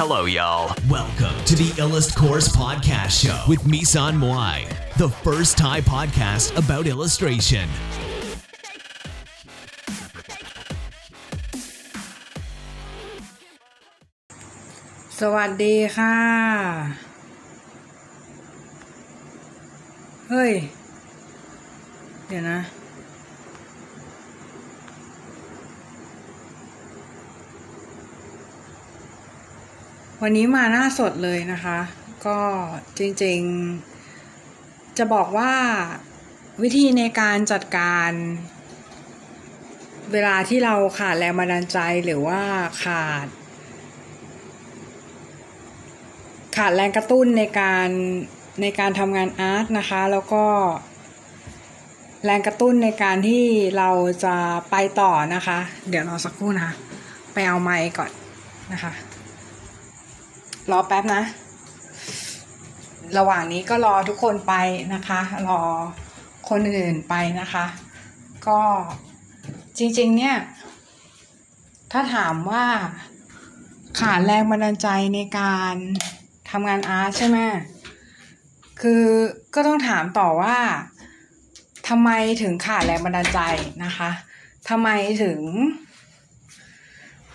Hello, y'all. Welcome to the Illust Course Podcast Show with Misan Mwai, the first Thai podcast about illustration. สวัสดีค่ะเฮ้ยเดี๋ยวนะวันนี้มาหน้าสดเลยนะคะก็จริงๆจะบอกว่าวิธีในการจัดการเวลาที่เราขาดแรงบันดาลใจหรือว่าขาดแรงกระตุ้นในการทำงานอาร์ตนะคะแล้วก็แรงกระตุ้นในการที่เราจะไปต่อนะคะเดี๋ยวรอสักครู่นะคะไปเอาไมค์ก่อนนะคะรอแป๊บนะระหว่างนี้ก็รอทุกคนไปนะคะรอคนอื่นไปนะคะก็จริงๆเนี่ยถ้าถามว่าขาดแรงบันดาลใจในการทำงานอาร์ตใช่ไหมคือก็ต้องถามต่อว่าทำไมถึงขาดแรงบันดาลใจนะคะทำไมถึง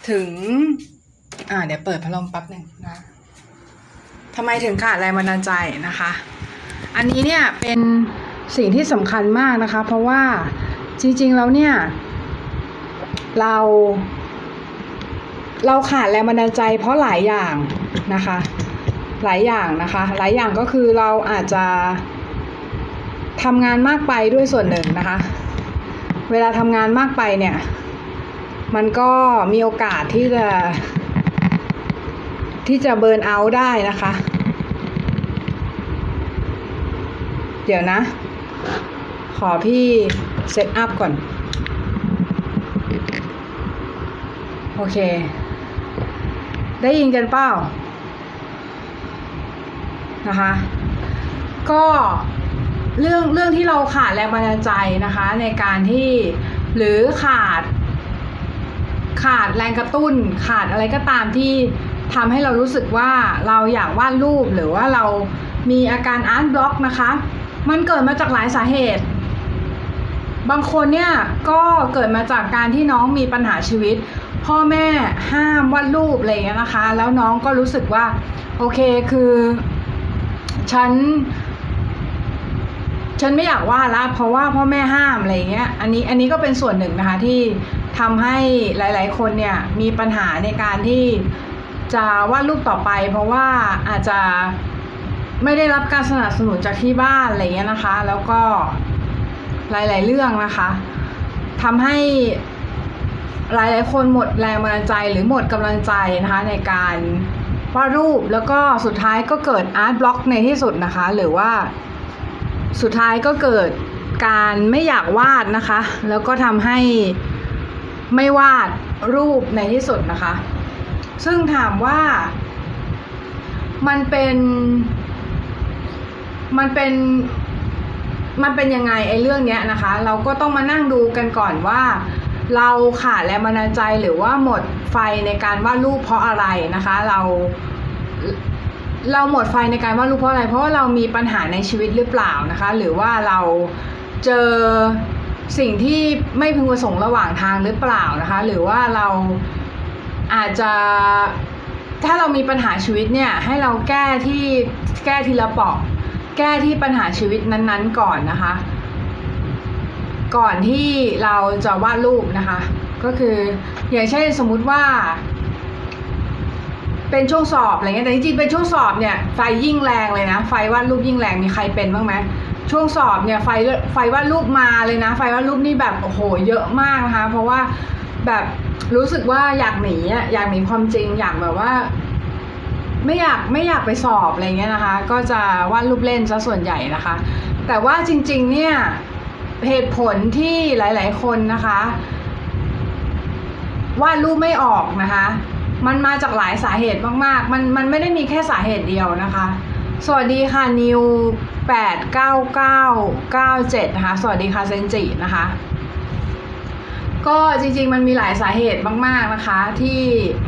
เดี๋ยวเปิดพัดลมแป๊บนึงนะทำไมถึงขาดแรงบันดาลใจนะคะอันนี้เนี่ยเป็นสิ่งที่สำคัญมากนะคะเพราะว่าจริงๆแล้วเนี่ยเราขาดแรงบันดาลใจเพราะหลายอย่างนะคะหลายอย่างก็คือเราอาจจะทำงานมากไปด้วยส่วนหนึ่งนะคะเวลาทำงานมากไปเนี่ยมันก็มีโอกาสที่จะเบิร์นเอาท์ได้นะคะเดี๋ยวนะขอพี่เซตอัพก่อนโอเคได้ยินกันเปล่านะคะก็เรื่องที่เราขาดแรงบันดาลใจนะคะในการที่หรือขาดแรงกระตุ้นขาดอะไรก็ตามที่ทำให้เรารู้สึกว่าเราอยากวาดรูปหรือว่าเรามีอาการอาร์ตบล็อกนะคะมันเกิดมาจากหลายสาเหตุบางคนเนี่ยก็เกิดมาจากการที่น้องมีปัญหาชีวิตพ่อแม่ห้ามวาดรูปอะไรอย่างเงี้ยนะคะแล้วน้องก็รู้สึกว่าโอเคคือฉันไม่อยากวาดละเพราะว่าพ่อแม่ห้ามอะไรอย่างเงี้ยอันนี้ก็เป็นส่วนหนึ่งนะคะที่ทำให้หลายๆคนเนี่ยมีปัญหาในการที่จะวาดรูปต่อไปเพราะว่าอาจจะไม่ได้รับการสนับสนุนจากที่บ้านอะไรเงี้ยนะคะแล้วก็หลายๆเรื่องนะคะทำให้หลายๆคนหมดแรงบันดาลใจหรือหมดกำลังใจนะคะในการวาดรูปแล้วก็สุดท้ายก็เกิดอาร์ตบล็อกในที่สุดนะคะหรือว่าสุดท้ายก็เกิดการไม่อยากวาดนะคะแล้วก็ทำให้ไม่วาดรูปในที่สุดนะคะซึ่งถามว่ามันเป็นยังไงไอ้เรื่องเนี้ยนะคะเราก็ต้องมานั่งดูกันก่อนว่าเราขาดแรงบันดาลใจหรือว่าหมดไฟในการวาดรูปเพราะอะไรนะคะเราหมดไฟในการวาดรูปเพราะอะไรเพราะว่าเรามีปัญหาในชีวิตหรือเปล่านะคะหรือว่าเราเจอสิ่งที่ไม่พึงประสงค์ระหว่างทางหรือเปล่านะคะหรือว่าเราอาจจะถ้าเรามีปัญหาชีวิตเนี่ยให้เราแก้ทีละเปราะแก้ที่ปัญหาชีวิตนั้นๆก่อนนะคะก่อนที่เราจะวาดรูปนะคะก็คืออย่างเช่นสมมุติว่าเป็นช่วงสอบอะไรเงี้ยแต่จริงๆเป็นช่วงสอบเนี่ยไฟยิ่งแรงเลยนะไฟวาดรูปยิ่งแรงมีใครเป็นบ้างไหมช่วงสอบเนี่ยไฟวาดรูปมาเลยนะไฟวาดรูปนี่แบบโอ้โหเยอะมากนะคะเพราะว่าแบบรู้สึกว่าอยากหนีความจริงอยากแบบว่าไม่อยากไปสอบอะไรเงี้ยนะคะก็จะวาดรูปเล่นซะส่วนใหญ่นะคะแต่ว่าจริงๆเนี่ยเหตุผลที่หลายๆคนนะคะวาดรูปไม่ออกนะคะมันมาจากหลายสาเหตุมากๆมันไม่ได้มีแค่สาเหตุเดียวนะคะสวัสดีค่ะนิว89997นะคะสวัสดีค่ะเซนจินะคะ ก็จริงๆมันมีหลายสาเหตุมากๆนะคะที่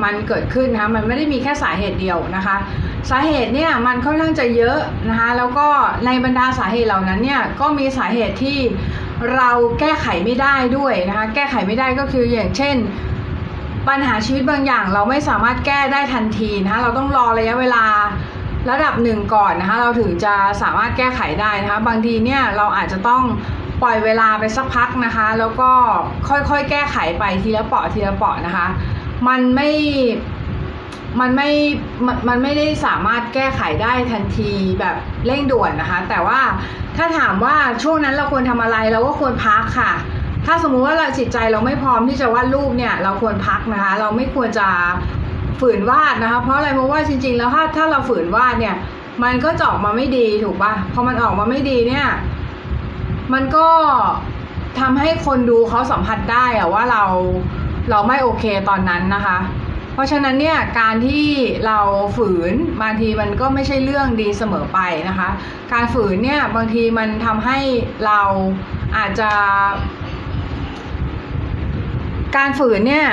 มันเกิดขึ้นนะคะมันไม่ได้มีแค่สาเหตุเดียวนะคะสาเหตุเนี่ยมันค่อนข้างจะเยอะนะคะแล้วก็ในบรรดาสาเหตุเหล่านั้นเนี่ยก็มีสาเหตุที่เราแก้ไขไม่ได้ด้วยนะคะแก้ไขไม่ได้ก็คืออย่างเช่นปัญหาชีวิตบางอย่างเราไม่สามารถแก้ได้ทันทีนะคะเราต้องรอระยะเวลาระดับหนึ่งก่อนนะคะเราถึงจะสามารถแก้ไขได้นะคะบางทีเนี่ยเราอาจจะต้องปล่อยเวลาไปสักพักนะคะแล้วก็ค่อยๆแก้ไขไปทีละเปาะทีละเปาะนะคะมันไม่ได้สามารถแก้ไขได้ทันทีแบบเร่งด่วนนะคะแต่ว่าถ้าถามว่าช่วงนั้นเราควรทำอะไรเราก็ควรพักค่ะถ้าสมมุติว่าเราจิตใจเราไม่พร้อมที่จะวาดรูปเนี่ยเราควรพักนะคะเราไม่ควรจะฝืนวาดนะคะเพราะอะไรเพราะว่าจริงๆแล้วถ้าเราฝืนวาดเนี่ยมันก็จะออกมาไม่ดีถูกป่ะพอมันออกมาไม่ดีเนี่ยมันก็ทำให้คนดูเขาสัมผัสได้อะว่าเราไม่โอเคตอนนั้นนะคะเพราะฉะนั้นเนี่ยการที่เราฝืนบางทีมันก็ไม่ใช่เรื่องดีเสมอไปนะคะการฝืนเนี่ยบางทีมันทำให้เราอาจจะการฝืนเนี่ย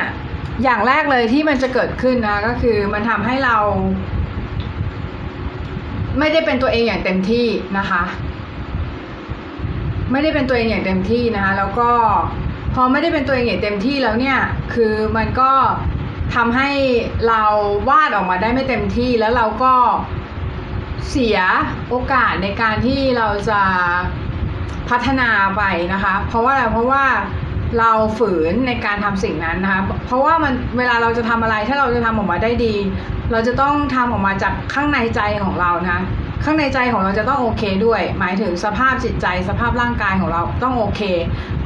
อย่างแรกเลยที่มันจะเกิดขึ้นนะก็คือมันทำให้เราไม่ได้เป็นตัวเองอย่างเต็มที่นะคะไม่ได้เป็นตัวเองอย่างเต็มที่นะคะแล้วก็พอไม่ได้เป็นตัวเองอย่างเต็มที่แล้วเนี่ยคือมันก็ทำให้เราวาดออกมาได้ไม่เต็มที่แล้วเราก็เสียโอกาสในการที่เราจะพัฒนาไปนะคะเพราะว่าอะไรเพราะว่าเราฝืนในการทำสิ่งนั้นนะคะเพราะว่ามันเวลาเราจะทำอะไรถ้าเราจะทำออกมาได้ดีเราจะต้องทำออกมาจากข้างในใจของเรานะข้างในใจของเราจะต้องโอเคด้วยหมายถึงสภาพจิตใจสภาพร่างกายของเราต้องโอเค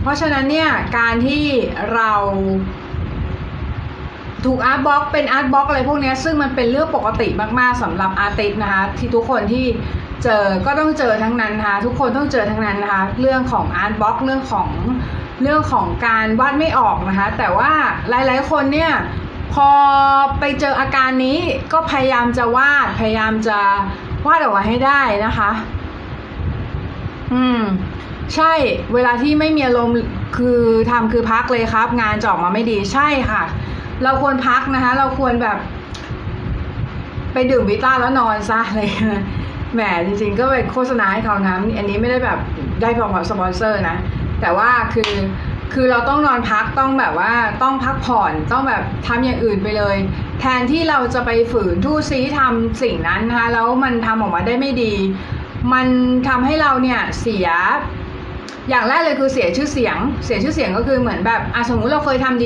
เพราะฉะนั้นเนี่ยการที่เราถูกอาร์ตบล็อกเป็นอาร์ตบล็อกอะไรพวกนี้ซึ่งมันเป็นเรื่องปกติมากๆสำหรับอาร์ติสต์นะคะที่ทุกคนที่เจอก็ต้องเจอทั้งนั้นนะคะทุกคนต้องเจอทั้งนั้นนะคะเรื่องของอาร์ตบล็อกเรื่องของการวาดไม่ออกนะคะแต่ว่าหลายๆคนเนี่ยพอไปเจออาการนี้ก็พยายามจะวาดพยายามจะวาดออกมาให้ได้นะคะใช่เวลาที่ไม่มีอารมณ์คือคือพักเลยครับงานจะออกมาไม่ดีใช่ค่ะเราควรพักนะคะเราควรแบบไปดื่มวิต้าแล้วนอนซะอะไรแหมจริงๆก็เป็นโฆษณาให้เขานะอันนี้ไม่ได้แบบได้พอของสปอนเซอร์นะแต่ว่าคือเราต้องนอนพักต้องแบบว่าต้องพักผ่อนต้องแบบทำอย่างอื่นไปเลยแทนที่เราจะไปฝืนทู่ซี้ทำสิ่งนั้นนะคะแล้วมันทำออกมาได้ไม่ดีมันทำให้เราเนี่ยเสียอย่างแรกเลยคือเสียชื่อเสียงก็คือเหมือนแบบสมมุติเราเคยทำ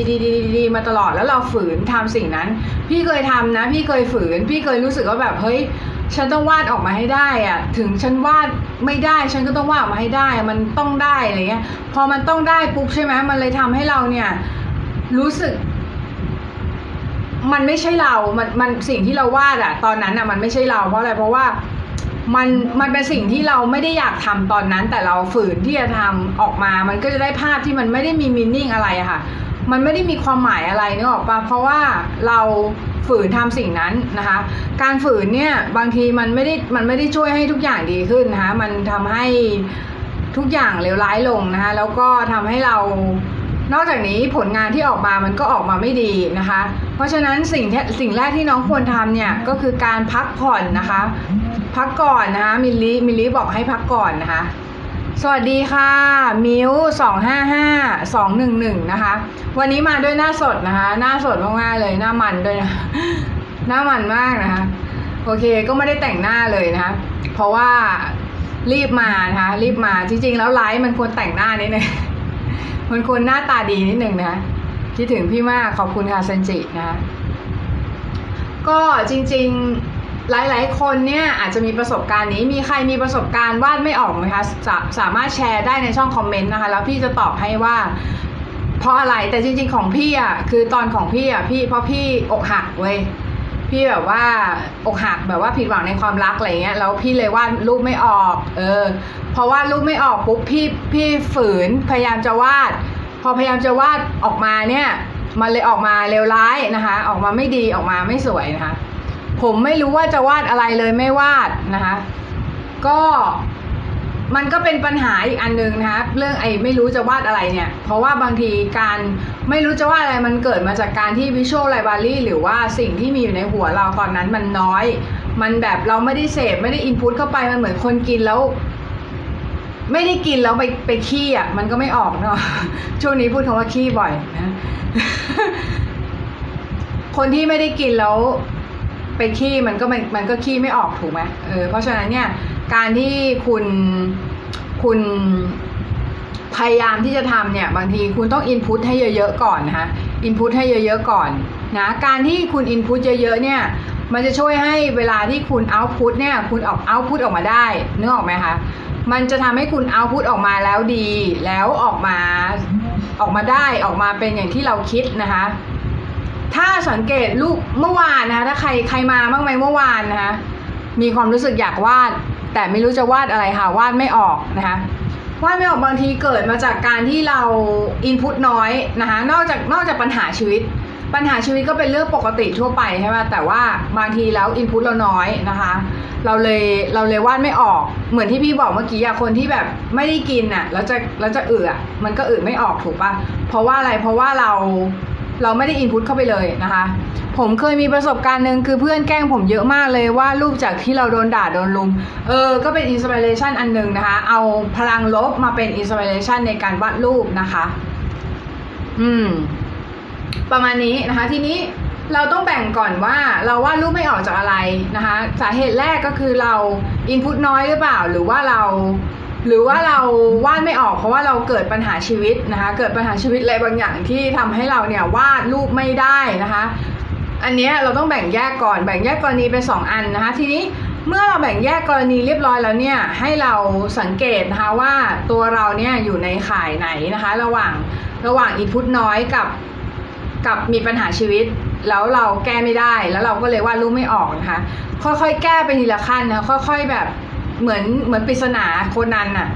ดีๆมาตลอดแล้วเราฝืนทำสิ่งนั้นพี่เคยทำนะพี่เคยฝืนพี่เคยรู้สึกว่าแบบเฮ้ยฉันต้องวาดออกมาให้ได้อะถึงฉันวาดไม่ได้ฉันก็ต้องวาดออกมาให้ได้มันต้องได้อะไรเงี้ยพอมันต้องได้ปุ๊บใช่ไหมมันเลยทำให้เราเนี่ยรู้สึกมันไม่ใช่เรามันสิ่งที่เราวาดอะตอนนั้นอะมันไม่ใช่เราเพราะอะไรเพราะว่ามันเป็นสิ่งที่เราไม่ได้อยากทำตอนนั้นแต่เราฝืนที่จะทำออกมามันก็จะได้ภาพที่มันไม่ได้มีมีนิ่งอะไรค่ะมันไม่ได้มีความหมายอะไรนึกออกป่ะเพราะว่าเราฝืนทำสิ่งนั้นนะคะการฝืนเนี่ยบางทีมันไม่ได้ช่วยให้ทุกอย่างดีขึ้นนะคะมันทำให้ทุกอย่างเลวร้ายลงนะคะแล้วก็ทำให้เรานอกจากนี้ผลงานที่ออกมามันก็ออกมาไม่ดีนะคะเพราะฉะนั้นสิ่งแรกที่น้องควรทำเนี่ยก็คือการพักผ่อนนะคะพักก่อนนะคะมิลลีบอกให้พักก่อนนะคะสวัสดีค่ะมิว255211นะคะวันนี้มาด้วยหน้าสดนะคะหน้าสดมากๆเลยหน้ามันด้วยนะหน้ามันมากนะคะโอเคก็ไม่ได้แต่งหน้าเลยนะคะเพราะว่ารีบมานะคะรีบมาจริงๆแล้วไลฟ์มันควรแต่งหน้านิดนึงมันควรหน้าตาดีนิดนึงนะคิดถึงพี่มากขอบคุณค่ะเซนจินะคะก็จริงๆหลายๆคนเนี่ยอาจจะมีประสบการณ์นี้มีใครมีประสบการณ์วาดไม่ออกไหมคะสามารถแชร์ได้ในช่องคอมเมนต์นะคะแล้วพี่จะตอบให้ว่าเพราะอะไรแต่จริงๆของพี่อ่ะคือตอนของพี่อ่ะพี่เพราะพี่อกหักเว้ยพี่แบบว่าอกหักแบบว่าผิดหวังในความรักอะไรเงี้ยแล้วพี่เลยวาดรูปไม่ออกเพราะวาดรูปไม่ออกปุ๊บพี่ฝืนพยายามจะวาดพอพยายามจะวาดออกมาเนี่ยมันเลยออกมาเลวร้ายนะคะออกมาไม่ดีออกมาไม่สวยนะคะผมไม่รู้ว่าจะวาดอะไรเลยไม่วาดนะคะก็ มันก็เป็นปัญหาอีกอันนึงนะคะเรื่องไอ้ไม่รู้จะวาดอะไรเนี่ยเพราะว่าบางทีการไม่รู้จะวาดอะไรมันเกิดมาจากการที่ Visual Library หรือว่าสิ่งที่มีอยู่ในหัวเราตอนนั้นมันน้อยมันแบบเราไม่ได้เสพไม่ได้อินพุตเข้าไปมันเหมือนคนกินแล้วไม่ได้กินแล้วไปขี้อ่ะมันก็ไม่ออกเนาะช่วงนี้พูดคำว่าขี้บ่อยนะคนที่ไม่ได้กินแล้วไปขี้มันก็ขี้ไม่ออกถูกไหมเพราะฉะนั้นเนี่ยการที่คุณพยายามที่จะทำเนี่ยบางทีคุณต้องอินพุตให้เยอะๆก่อนนะคะอินพุตให้เยอะๆก่อนนะการที่คุณอินพุตเยอะๆเนี่ยมันจะช่วยให้เวลาที่คุณเอาท์พุตเนี่ยคุณออกเอาท์พุตออกมาได้นึกออกไหมคะมันจะทำให้คุณเอาท์พุตออกมาแล้วดีแล้วออกมาได้ออกมาเป็นอย่างที่เราคิดนะคะถ้าสังเกตรูปเมื่อวานนะคะถ้าใครมาบ้างไหมเมื่อวานนะคะมีความรู้สึกอยากวาดแต่ไม่รู้จะวาดอะไรค่ะวาดไม่ออกนะคะวาดไม่ออกบางทีเกิดมาจากการที่เราอินพุตน้อยนะคะนอกจากปัญหาชีวิตก็เป็นเรื่องปกติทั่วไปใช่ไหมแต่ว่าบางทีแล้วอินพุตเราน้อยนะคะเราเลยวาดไม่ออกเหมือนที่พี่บอกเมื่อกี้คนที่แบบไม่ได้กินน่ะแล้วจะอึอ่ะมันก็อึไม่ออกถูกป่ะเพราะว่าอะไรเพราะว่าเราไม่ได้อินพุตเข้าไปเลยนะคะผมเคยมีประสบการณ์นึงคือเพื่อนแกล้งผมเยอะมากเลยว่ารูปจากที่เราโดนด่าโดนลุมก็เป็นอินสปิเรชันอันนึงนะคะเอาพลังลบมาเป็นอินสปิเรชันในการวาดรูปนะคะประมาณนี้นะคะทีนี้เราต้องแบ่งก่อนว่าเราวาดรูปไม่ออกจากอะไรนะคะสาเหตุแรกก็คือเราอินพุตน้อยหรือเปล่าหรือว่าเราวาดไม่ออกเพราะว่าเราเกิดปัญหาชีวิตนะคะเกิดปัญหาชีวิตอะไรบางอย่างที่ทำให้เราเนี่ยวาดรูปไม่ได้นะคะอันนี้เราต้องแบ่งแยกกรณีเป็น2อันนะคะทีนี้เมื่อเราแบ่งแยกกรณีเรียบร้อยแล้วเนี่ยให้เราสังเกตนะคะว่าตัวเราเนี่ยอยู่ในข่ายไหนนะคะระหว่างอินพุตน้อยกับมีปัญหาชีวิตแล้วเราแก้ไม่ได้แล้วเราก็เลยวาดรูปไม่ออกนะคะค่อยๆแก้ไปทีละขั้นนะค่อยๆแบบเหมือนปริศนาโคนันน่ะ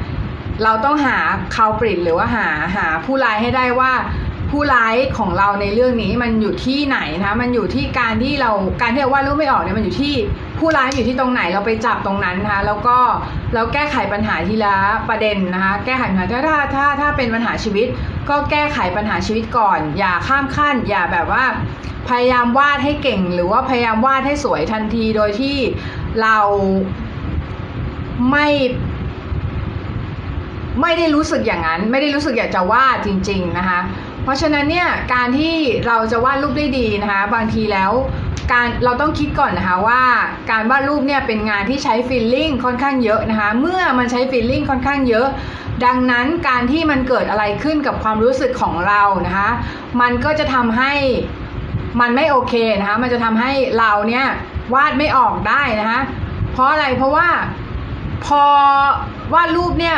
เราต้องหาคาวปริตหรือว่าหาผู้ร้ายให้ได้ว่าผู้ร้ายของเราในเรื่องนี้มันอยู่ที่ไหนนะคะมันอยู่ที่การที่เราวาดรูปไม่ออกเนี่ยมันอยู่ที่ผู้ร้ายอยู่ที่ตรงไหนเราไปจับตรงนั้นนะคะแล้วก็เราแก้ไขปัญหาทีละประเด็นนะคะแก้ไขปัญหาถ้าเป็นปัญหาชีวิตก็แก้ไขปัญหาชีวิตก่อนอย่าข้ามขั้นอย่าแบบว่าพยายามวาดให้เก่งหรือว่าพยายามวาดให้สวยทันทีโดยที่เราไม่ได้รู้สึกอย่างนั้นไม่ได้รู้สึกอยากจะวาดจริงๆนะคะเพราะฉะนั้นเนี่ยการที่เราจะวาดรูปได้ดีนะคะบางทีแล้วเราต้องคิดก่อนนะคะว่าการวาดรูปเนี่ยเป็นงานที่ใช้ฟีลลิ่งค่อนข้างเยอะนะคะเมื่อมันใช้ฟีลลิ่งค่อนข้างเยอะดังนั้นการที่มันเกิดอะไรขึ้นกับความรู้สึกของเรานะคะมันก็จะทำให้มันไม่โอเคนะคะมันจะทำให้เราเนี่ยวาดไม่ออกได้นะคะเพราะอะไรเพราะว่าพอวาดรูปเนี่ย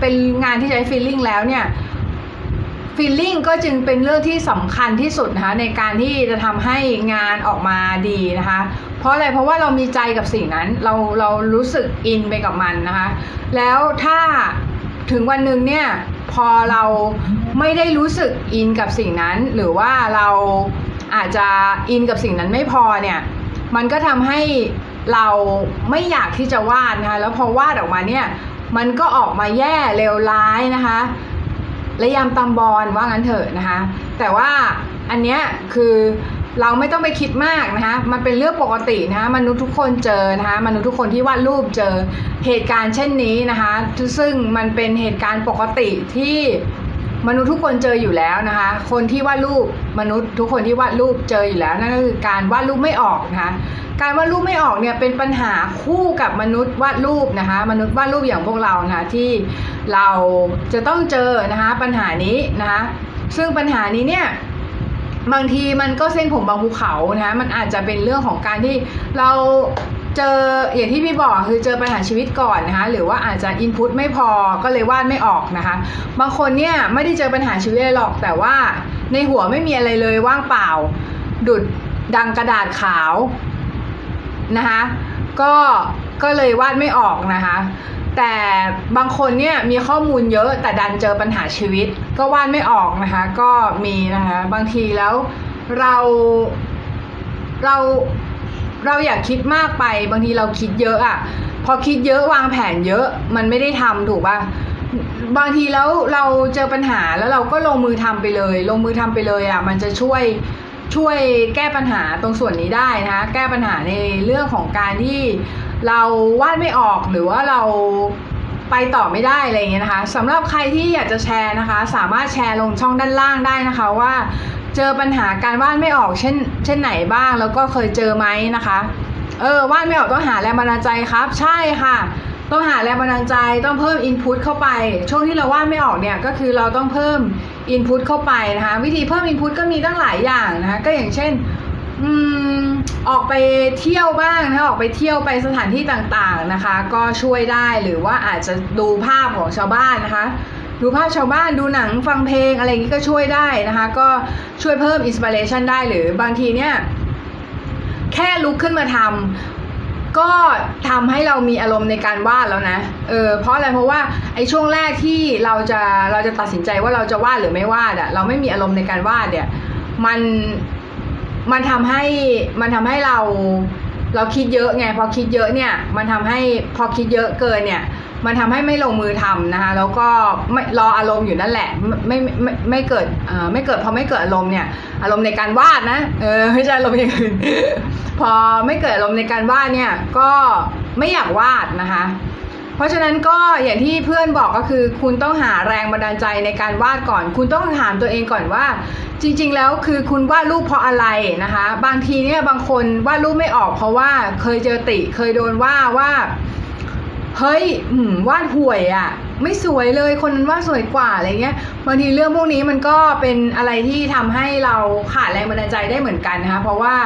เป็นงานที่ใช้ฟีลลิ่งแล้วเนี่ยฟีลลิ่งก็จึงเป็นเรื่องที่สำคัญที่สุดนะคะในการที่จะทำให้งานออกมาดีนะคะเพราะอะไรเพราะว่าเรามีใจกับสิ่งนั้นเรารู้สึกอินไปกับมันนะคะแล้วถ้าถึงวันหนึ่งเนี่ยพอเราไม่ได้รู้สึกอินกับสิ่งนั้นหรือว่าเราอาจจะอินกับสิ่งนั้นไม่พอเนี่ยมันก็ทำให้เราไม่อยากที่จะวาดนะคะแล้วพอวาดออกมาเนี่ยมันก็ออกมาแย่เลวร้ายนะคะและยามตำบอลว่างั้นเถอะนะคะแต่ว่าอันเนี้ยคือเราไม่ต้องไปคิดมากนะคะมันเป็นเรื่องปกตินะคะมนุษย์ทุกคนเจอนะคะมนุษย์ทุกคนที่วาดรูปเจอเหตุการณ์เช่นนี้นะคะซึ่งมันเป็นเหตุการณ์ปกติที่มนุษย์ทุกคนเจออยู่แล้วนะคะคนที่วาดรูปมนุษย์ทุกคนที่วาดรูปเจออยู่แล้วนั่นก็คือการวาดรูปไม่ออกนะคะการวาดรูปไม่ออกเนี่ยเป็นปัญหาคู่กับมนุษย์วาดรูปนะคะมนุษย์วาดรูปอย่างพวกเรานะที่เราจะต้องเจอนะคะปัญหานี้นะคะซึ่งปัญหานี้เนี่ยบางทีมันก็เส้นผมบางภูเขานะคะมันอาจจะเป็นเรื่องของการที่เราเจออย่างที่พี่บอกคือเจอปัญหาชีวิตก่อนนะคะหรือว่าอาจจะอินพุตไม่พอก็เลยวาดไม่ออกนะคะบางคนเนี่ยไม่ได้เจอปัญหาชีวิตหรอกแต่ว่าในหัวไม่มีอะไรเลยว่างเปล่าดุจดังกระดาษขาวนะคะก็เลยวาดไม่ออกนะคะแต่บางคนเนี่ยมีข้อมูลเยอะแต่ดันเจอปัญหาชีวิตก็วาดไม่ออกนะคะก็มีนะคะบางทีแล้วเราอยากคิดมากไปบางทีเราคิดเยอะอ่ะ พอคิดเยอะวางแผนเยอะมันไม่ได้ทำถูกป่ะบางทีแล้วเราเจอปัญหาแล้วเราก็ลงมือทำไปเลยอ่ะมันจะช่วยแก้ปัญหาตรงส่วนนี้ได้นะคะแก้ปัญหาในเรื่องของการที่เราวาดไม่ออกหรือว่าเราไปต่อไม่ได้อะไรอย่างเงี้ยนะคะสำหรับใครที่อยากจะแชร์นะคะสามารถแชร์ลงช่องด้านล่างได้นะคะว่าเจอปัญหาการวาดไม่ออกเช่นไหนบ้างแล้วก็เคยเจอไหมนะคะวาดไม่ออกต้องหาแรงบันดาลใจครับใช่ค่ะต้องหาแรงบันดาลใจต้องเพิ่ม input เข้าไปช่วงที่เราวาดไม่ออกเนี่ยก็คือเราต้องเพิ่ม input เข้าไปนะคะวิธีเพิ่ม input ก็มีตั้งหลายอย่างนะคะก็อย่างเช่นออกไปเที่ยวบ้างนะออกไปเที่ยวไปสถานที่ต่างๆนะคะก็ช่วยได้หรือว่าอาจจะดูภาพของชาวบ้านนะคะดูภาพชาวบ้านดูหนังฟังเพลงอะไรอย่างนี้ก็ช่วยได้นะคะก็ช่วยเพิ่ม inspiration ได้หรือบางทีเนี่ยแค่ลุกขึ้นมาทำก็ทำให้เรามีอารมณ์ในการวาดแล้วนะเพราะอะไรเพราะว่าไอ้ช่วงแรกที่เราจะตัดสินใจว่าเราจะวาดหรือไม่วาดอะเราไม่มีอารมณ์ในการวาดเนี่ยมันทำให้เราคิดเยอะไงพอคิดเยอะเนี่ยมันทำให้พอคิดเยอะเกินเนี่ยมันทำให้ไม่ลงมือทำนะคะแล้วก็ไม่รออารมณ์อยู่นั่นแหละไม่เกิดพอไม่เกิดอารมณ์เนี่ยอารมณ์ในการวาดนะไม่ใช่อารมณ์อย่างอื่น พอไม่เกิดอารมณ์ในการวาดเนี่ยก็ไม่อยากวาดนะคะเพราะฉะนั้นก็อย่างที่เพื่อนบอกก็คือคุณต้องหาแรงบันดาลใจในการวาดก่อนคุณต้องถามตัวเองก่อนว่าจริงๆแล้วคือคุณวาดรูปเพราะอะไรนะคะบางทีเนี่ยบางคนวาดรูปไม่ออกเพราะว่าเคยเจอติเคยโดนว่าเฮ้ยวาดห่วยอ่ะไม่สวยเลยคนนั้นวาดสวยกว่าอะไรเงี้ยบางทีเรื่องพวกนี้มันก็เป็นอะไรที่ทำให้เราขาดแรงบันดาลใจได้เหมือนกันนะคะเพราะว่า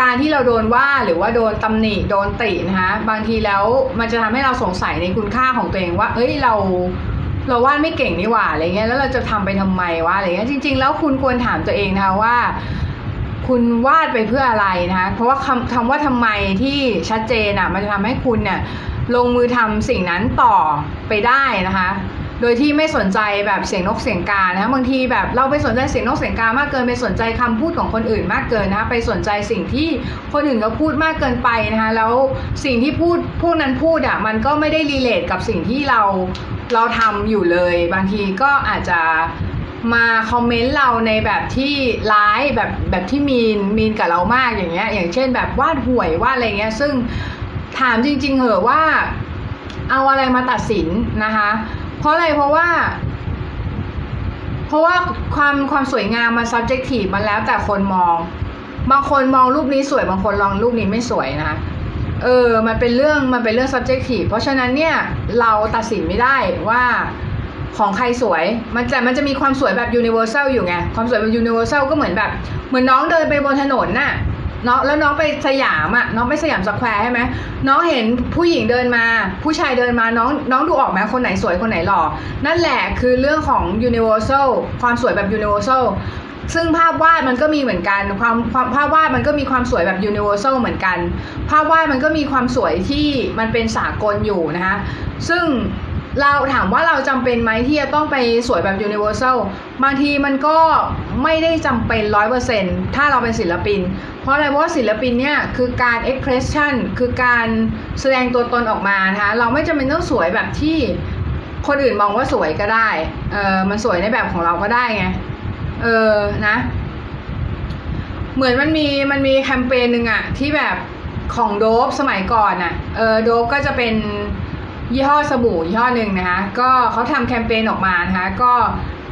การที่เราโดนว่าหรือว่าโดนตำหนิโดนตินะคะบางทีแล้วมันจะทำให้เราสงสัยในคุณค่าของตัวเองว่าเอ้ยเราวาดไม่เก่งนี่หว่าอะไรเงี้ยแล้วเราจะทำไปทำไมวะอะไรเงี้ยจริงๆแล้วคุณควรถามตัวเองนะคะว่าคุณวาดไปเพื่ออะไรนะคะเพราะว่าคำว่าทำไมที่ชัดเจนอ่ะมันจะทำให้คุณเนี่ยลงมือทำสิ่งนั้นต่อไปได้นะคะโดยที่ไม่สนใจแบบเสียงนกเสียงกานะคะบางทีแบบเราไปสนใจเสียงนกเสียงกามากเกินไปสนใจคำพูดของคนอื่นมากเกินนะคะไปสนใจสิ่งที่คนอื่นเขาพูดมากเกินไปนะคะแล้วสิ่งที่พวกนั้นพูดอ่ะมันก็ไม่ได้รีเลทกับสิ่งที่เราทำอยู่เลยบางทีก็อาจจะมาคอมเมนต์เราในแบบที่ร้ายแบบที่มีนกับเรามากอย่างเงี้ยอย่างเช่นแบบวาดห่วยวาดอะไรเงี้ยซึ่งถามจริงๆเหอะว่าเอาอะไรมาตัดสินนะคะเพราะอะไรเพราะว่าความสวยงามมัน subjective มันแล้วแต่คนมองบางคนมองรูปนี้สวยบางคนมองรูปนี้ไม่สวยนะคะมันเป็นเรื่อง subjective เพราะฉะนั้นเนี่ยเราตัดสินไม่ได้ว่าของใครสวยมันจะมีความสวยแบบ universal อยู่ไงความสวยแบบ universal ก็เหมือนน้องเดินไปบนถนนน่ะน้องแล้วน้องไปสยามอ่ะน้องไปสยามสแควร์ใช่ไหมน้องเห็นผู้หญิงเดินมาผู้ชายเดินมาน้องดูออกไหมคนไหนสวยคนไหนหล่อนั่นแหละคือเรื่องของ universal ความสวยแบบ universal ซึ่งภาพวาดมันก็มีเหมือนกันความภาพวาดมันก็มีความสวยแบบ universal เหมือนกันภาพวาดมันก็มีความสวยที่มันเป็นสากลอยู่นะคะซึ่งเราถามว่าเราจำเป็นไหมที่จะต้องไปสวยแบบ universal บางทีมันก็ไม่ได้จำเป็น 100% ถ้าเราเป็นศิลปินเพราะอะไรเพราะว่าศิลปินเนี่ยคือการ expression คือการแสดงตัวตนออกมานะคะเราไม่จำเป็นต้องสวยแบบที่คนอื่นมองว่าสวยก็ได้มันสวยในแบบของเราก็ได้ไงนะเหมือนมันมีแคมเปญหนึ่งอะที่แบบของโดฟสมัยก่อนอะโดฟก็จะเป็นยี่ห้อสบู่ยี่ห้อหนึ่งนะคะก็เขาทำแคมเปญออกมานะคะก็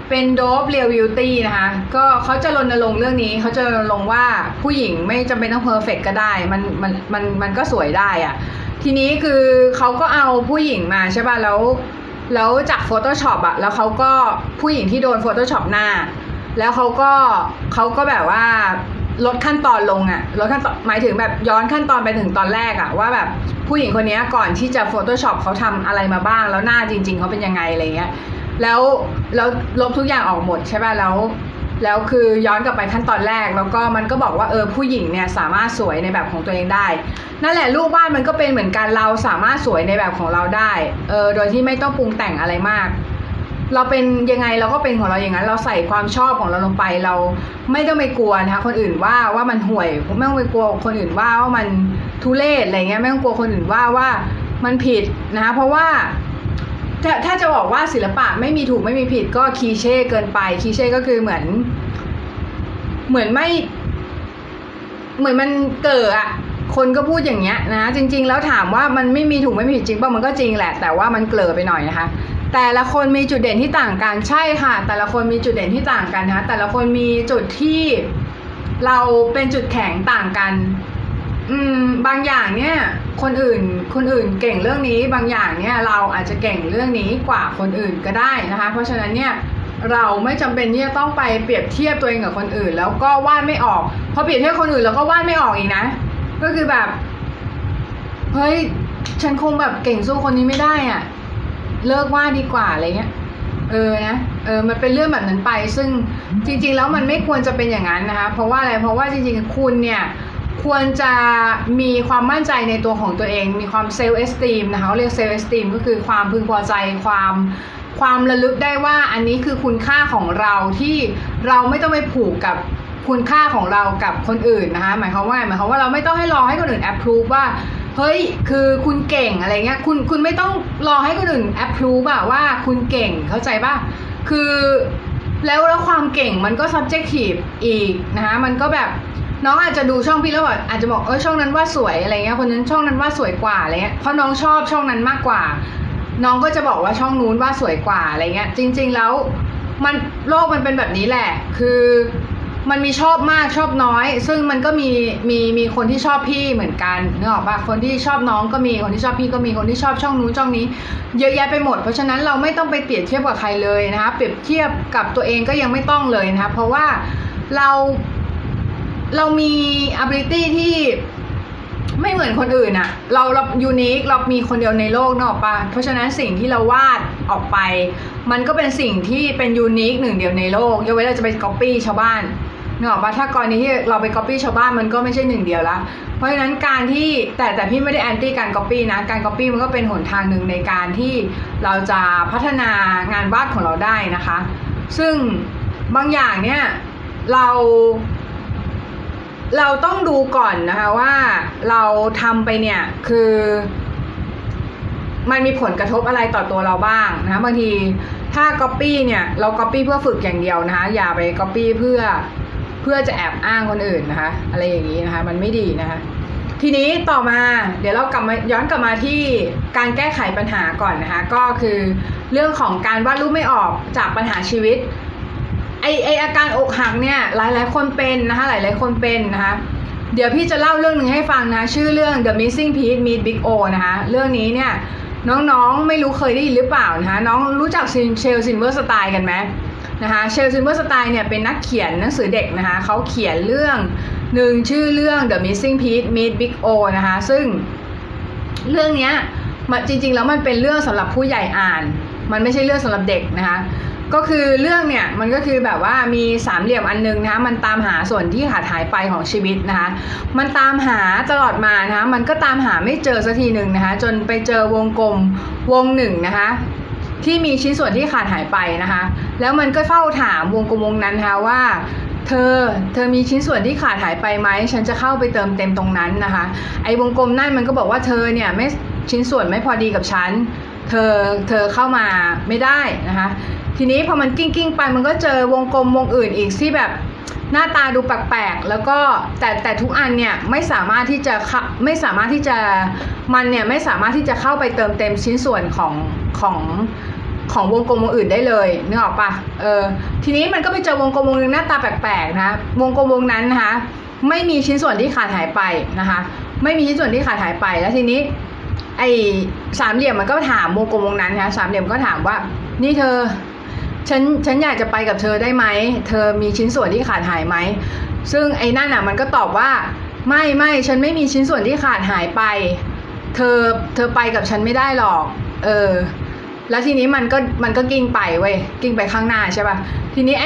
เป็นโดฟเรียลบิวตี้นะคะก็เขาจะรณรงค์เรื่องนี้เขาจะรณรงค์ว่าผู้หญิงไม่จำเป็นต้องเพอร์เฟกต์ก็ได้มันก็สวยได้อะทีนี้คือเขาก็เอาผู้หญิงมาใช่ป่ะแล้วจาก Photoshop อะแล้วเขาก็ผู้หญิงที่โดน Photoshop หน้าแล้วเขาก็แบบว่าลดขั้นตอนลงอะลดขั้นตอนหมายถึงแบบย้อนขั้นตอนไปถึงตอนแรกอะว่าแบบผู้หญิงคนนี้ก่อนที่จะ Photoshop เขาทำอะไรมาบ้างแล้วหน้าจริงๆเขาเป็นยังไงอะไรเงี้ยแล้วลบทุกอย่างออกหมดใช่ป่ะแล้วคือย้อนกลับไปขั้นตอนแรกแล้วก็มันก็บอกว่าผู้หญิงเนี่ยสามารถสวยในแบบของตัวเองได้นั่นแหละรูปวาดมันก็เป็นเหมือนกันเราสามารถสวยในแบบของเราได้โดยที่ไม่ต้องปรุงแต่งอะไรมากเราเป็นยังไงเราก็เป็นของเราอย่างนั้นเราใส่ความชอบของเราลงไปเราไม่ต้องไปกลัวนะคะคนอื่นว่ามันห่วยไม่ต้องไปกลัวคนอื่นว่ามันทุเรศอะไรเงี้ยไม่ต้องกลัวคนอื่นว่า มันผิดนะคะเพราะว่าถ้าจะบอกว่าศิลปะไม่มีถูกไม่มีผิดก็คลีเช่เกินไปคลีเช่ก็คือเหมือนไม่เหมือนมันเกิดอ่ะคนก็พูดอย่างเงี้ยนะจริงๆแล้วถามว่ามันไม่มีถูกไม่มีผิดจริงป่ะมันก็จริงแหละแต่ว่ามันเกลอไปหน่อยนะคะแต่ละคนมีจุดเด่นที่ต่างกันใช่ค่ะแต่ละคนมีจุดเด่นที่ต่างกันนะแต่ละคนมีจุดที่เราเป็นจุดแข็งต่างกันบางอย่างเนี่ยคนอื่นเก่งเรื่องนี้บางอย่างเนี่ยเราอาจจะเก่งเรื่องนี้กว่าคนอื่นก็ได้นะคะเพราะฉะนั้นเนี่ยเราไม่จำเป็นที่จะต้องไปเปรียบเทียบตัวเองกับคนอื่นแล้วก็วาดไม่ออกพอเปรียบเทียบคนอื่นแล้วก็วาดไม่ออกอีกนะก็คือแบบเฮ้ยฉันคงแบบเก่งสู้คนนี้ไม่ได้อ่ะเลิกวาดดีกว่าอะไรเงี้ยมันเป็นเรื่องแบบนั้นไปซึ่งจริงๆแล้วมันไม่ควรจะเป็นอย่างนั้นนะคะเพราะว่าอะไรเพราะว่าจริงๆคุณเนี่ยควรจะมีความมั่นใจในตัวของตัวเองมีความเซลฟ์เอสตีมนะคะเรียกเซลฟ์เอสตีมก็คือความพึงพอใจความระลึกได้ว่าอันนี้คือคุณค่าของเราที่เราไม่ต้องไปผูกกับคุณค่าของเรากับคนอื่นนะคะหมายความว่าไงหมายความว่าเราไม่ต้องให้รอให้คนอื่น approve ว่าเฮ้ยคือคุณเก่งอะไรเงี้ยคุณไม่ต้องรอให้คนอื่น approve อ่ะว่าคุณเก่งเข้าใจป่ะคือแล้วความเก่งมันก็ subjective อีกนะคะมันก็แบบน้องอาจจะดูช่องพี่แล้วอาจจะบอกช่องนั้นว่าสวยอะไรเงี้ยคนนั้นช่องนั้นว่าสวยกว่าอะไรเงี้ยเพราะน้องชอบช่องนั้นมากกว่าน้องก็จะบอกว่าช่องนู้นว่าสวยกว่าอะไรเงี้ยจริงๆแล้วมันโลกมันเป็นแบบนี้แหละคือมันมีชอบมากชอบน้อยซึ่งมันก็มีคนที่ชอบพี่เหมือนกันนึกออกป่ะคนที่ชอบน้องก็มีคนที่ชอบพี่ก็มีคนที่ชอบช่องนู้นช่องนี้เยอะแยะไปหมดเพราะฉะนั้นเราไม่ต้องไปเปรียบเทียบกับใครเลยนะคะเปรียบเทียบกับตัวเองก็ยังไม่ต้องเลยนะคะเพราะว่าเรามี ability ที่ไม่เหมือนคนอื่นอะเรา unique เรามีคนเดียวในโลกเนาะป่ะเพราะฉะนั้นสิ่งที่เราวาดออกไปมันก็เป็นสิ่งที่เป็น unique หนึ่งเดียวในโลกยกเว้นเราจะไป copy ชาวบ้านเนาะป่ะถ้ากรณีที่เราไป copy ชาวบ้านมันก็ไม่ใช่หนึ่งเดียวละเพราะฉะนั้นการที่แต่พี่ไม่ได้ anti การ copy นะการ copy มันก็เป็นหนทางหนึ่งในการที่เราจะพัฒนางานวาดของเราได้นะคะซึ่งบางอย่างเนี่ยเราต้องดูก่อนนะคะว่าเราทำไปเนี่ยคือมันมีผลกระทบอะไรต่อตัวเราบ้างนะคะบางทีถ้า copy เนี่ยเรา copy เพื่อฝึกอย่างเดียวนะคะอย่าไป copy เพื่อจะแอบอ้างคนอื่นนะคะอะไรอย่างนี้นะคะมันไม่ดีนะคะทีนี้ต่อมาเดี๋ยวเรากลับมาย้อนกลับมาที่การแก้ไขปัญหาก่อนนะคะก็คือเรื่องของการวาดรูปไม่ออกจากปัญหาชีวิตไออาการอกหักเนี่ยหลายคนเป็นนะคะหลายๆคนเป็นนะคะเดี๋ยวพี่จะเล่าเรื่องนึงให้ฟังนะชื่อเรื่อง The Missing Piece Meet Big O นะคะเรื่องนี้เนี่ยน้องๆไม่รู้เคยได้ยินหรือเปล่านะคะน้องรู้จักเชลซินเวอร์สไตล์กันไหมนะคะเชลซินเวอร์สไตล์เนี่ยเป็นนักเขียนหนังสือเด็กนะคะเขาเขียนเรื่องนึงชื่อเรื่อง The Missing Piece Meet Big O นะคะซึ่งเรื่องเนี้ยมันจริงๆแล้วมันเป็นเรื่องสำหรับผู้ใหญ่อ่านมันไม่ใช่เรื่องสำหรับเด็กนะคะก็คือเรื่องเนี่ยมันก็คือแบบว่ามีสามเหลี่ยมอันนึงนะคะมันตามหาส่วนที่ขาดหายไปของชีวิตนะคะมันตามหาตลอดมานะคะมันก็ตามหาไม่เจอสักทีนึงนะคะจนไปเจอวงกลมวงหนึ่งนะคะที่มีชิ้นส่วนที่ขาดหายไปนะคะแล้วมันก็เฝ้าถามวงกลมวงนั้นนะคะว่าเธอมีชิ้นส่วนที่ขาดหายไปไหมฉันจะเข้าไปเติมเต็มตรงนั้นนะคะไอ้วงกลมนั่นมันก็บอกว่าเธอเนี่ยไม่ชิ้นส่วนไม่พอดีกับฉันเธอเข้ามาไม่ได้นะคะทีนี้พอมันกิ้งไปมันก็เจอวงกลมวงอื่นอีกที่แบบหน้าตาดูแปลกๆแล้วก็แต่ทุกอันเนี่ยไม่สามารถที่จะเข้าไปเติมเต็มชิ้นส่วนของวงกลมวงอื่นได้เลยนึกออกปะทีนี้มันก็ไปเจอวงกลมวงนึงหน้าตาแปลกๆนะวงกลมวงนั้นนะคะไม่มีชิ้นส่วนที่ขาดหายไปนะคะไม่มีชิ้นส่วนที่ขาดหายไปแล้วทีนี้ไอ้สามเหลี่ยมมันก็ถามวงกลมวงนั้นนะคะสามเหลี่ยมก็ถามว่านี่เธอฉันอยากจะไปกับเธอได้ไหมเธอมีชิ้นส่วนที่ขาดหายไหมซึ่งไอ้นั่นน่ะมันก็ตอบว่าไม่ฉันไม่มีชิ้นส่วนที่ขาดหายไปเธอไปกับฉันไม่ได้หรอกแล้วทีนี้มันก็กิ้งไปเว้ยกิ้งไปข้างหน้าใช่ป่ะทีนี้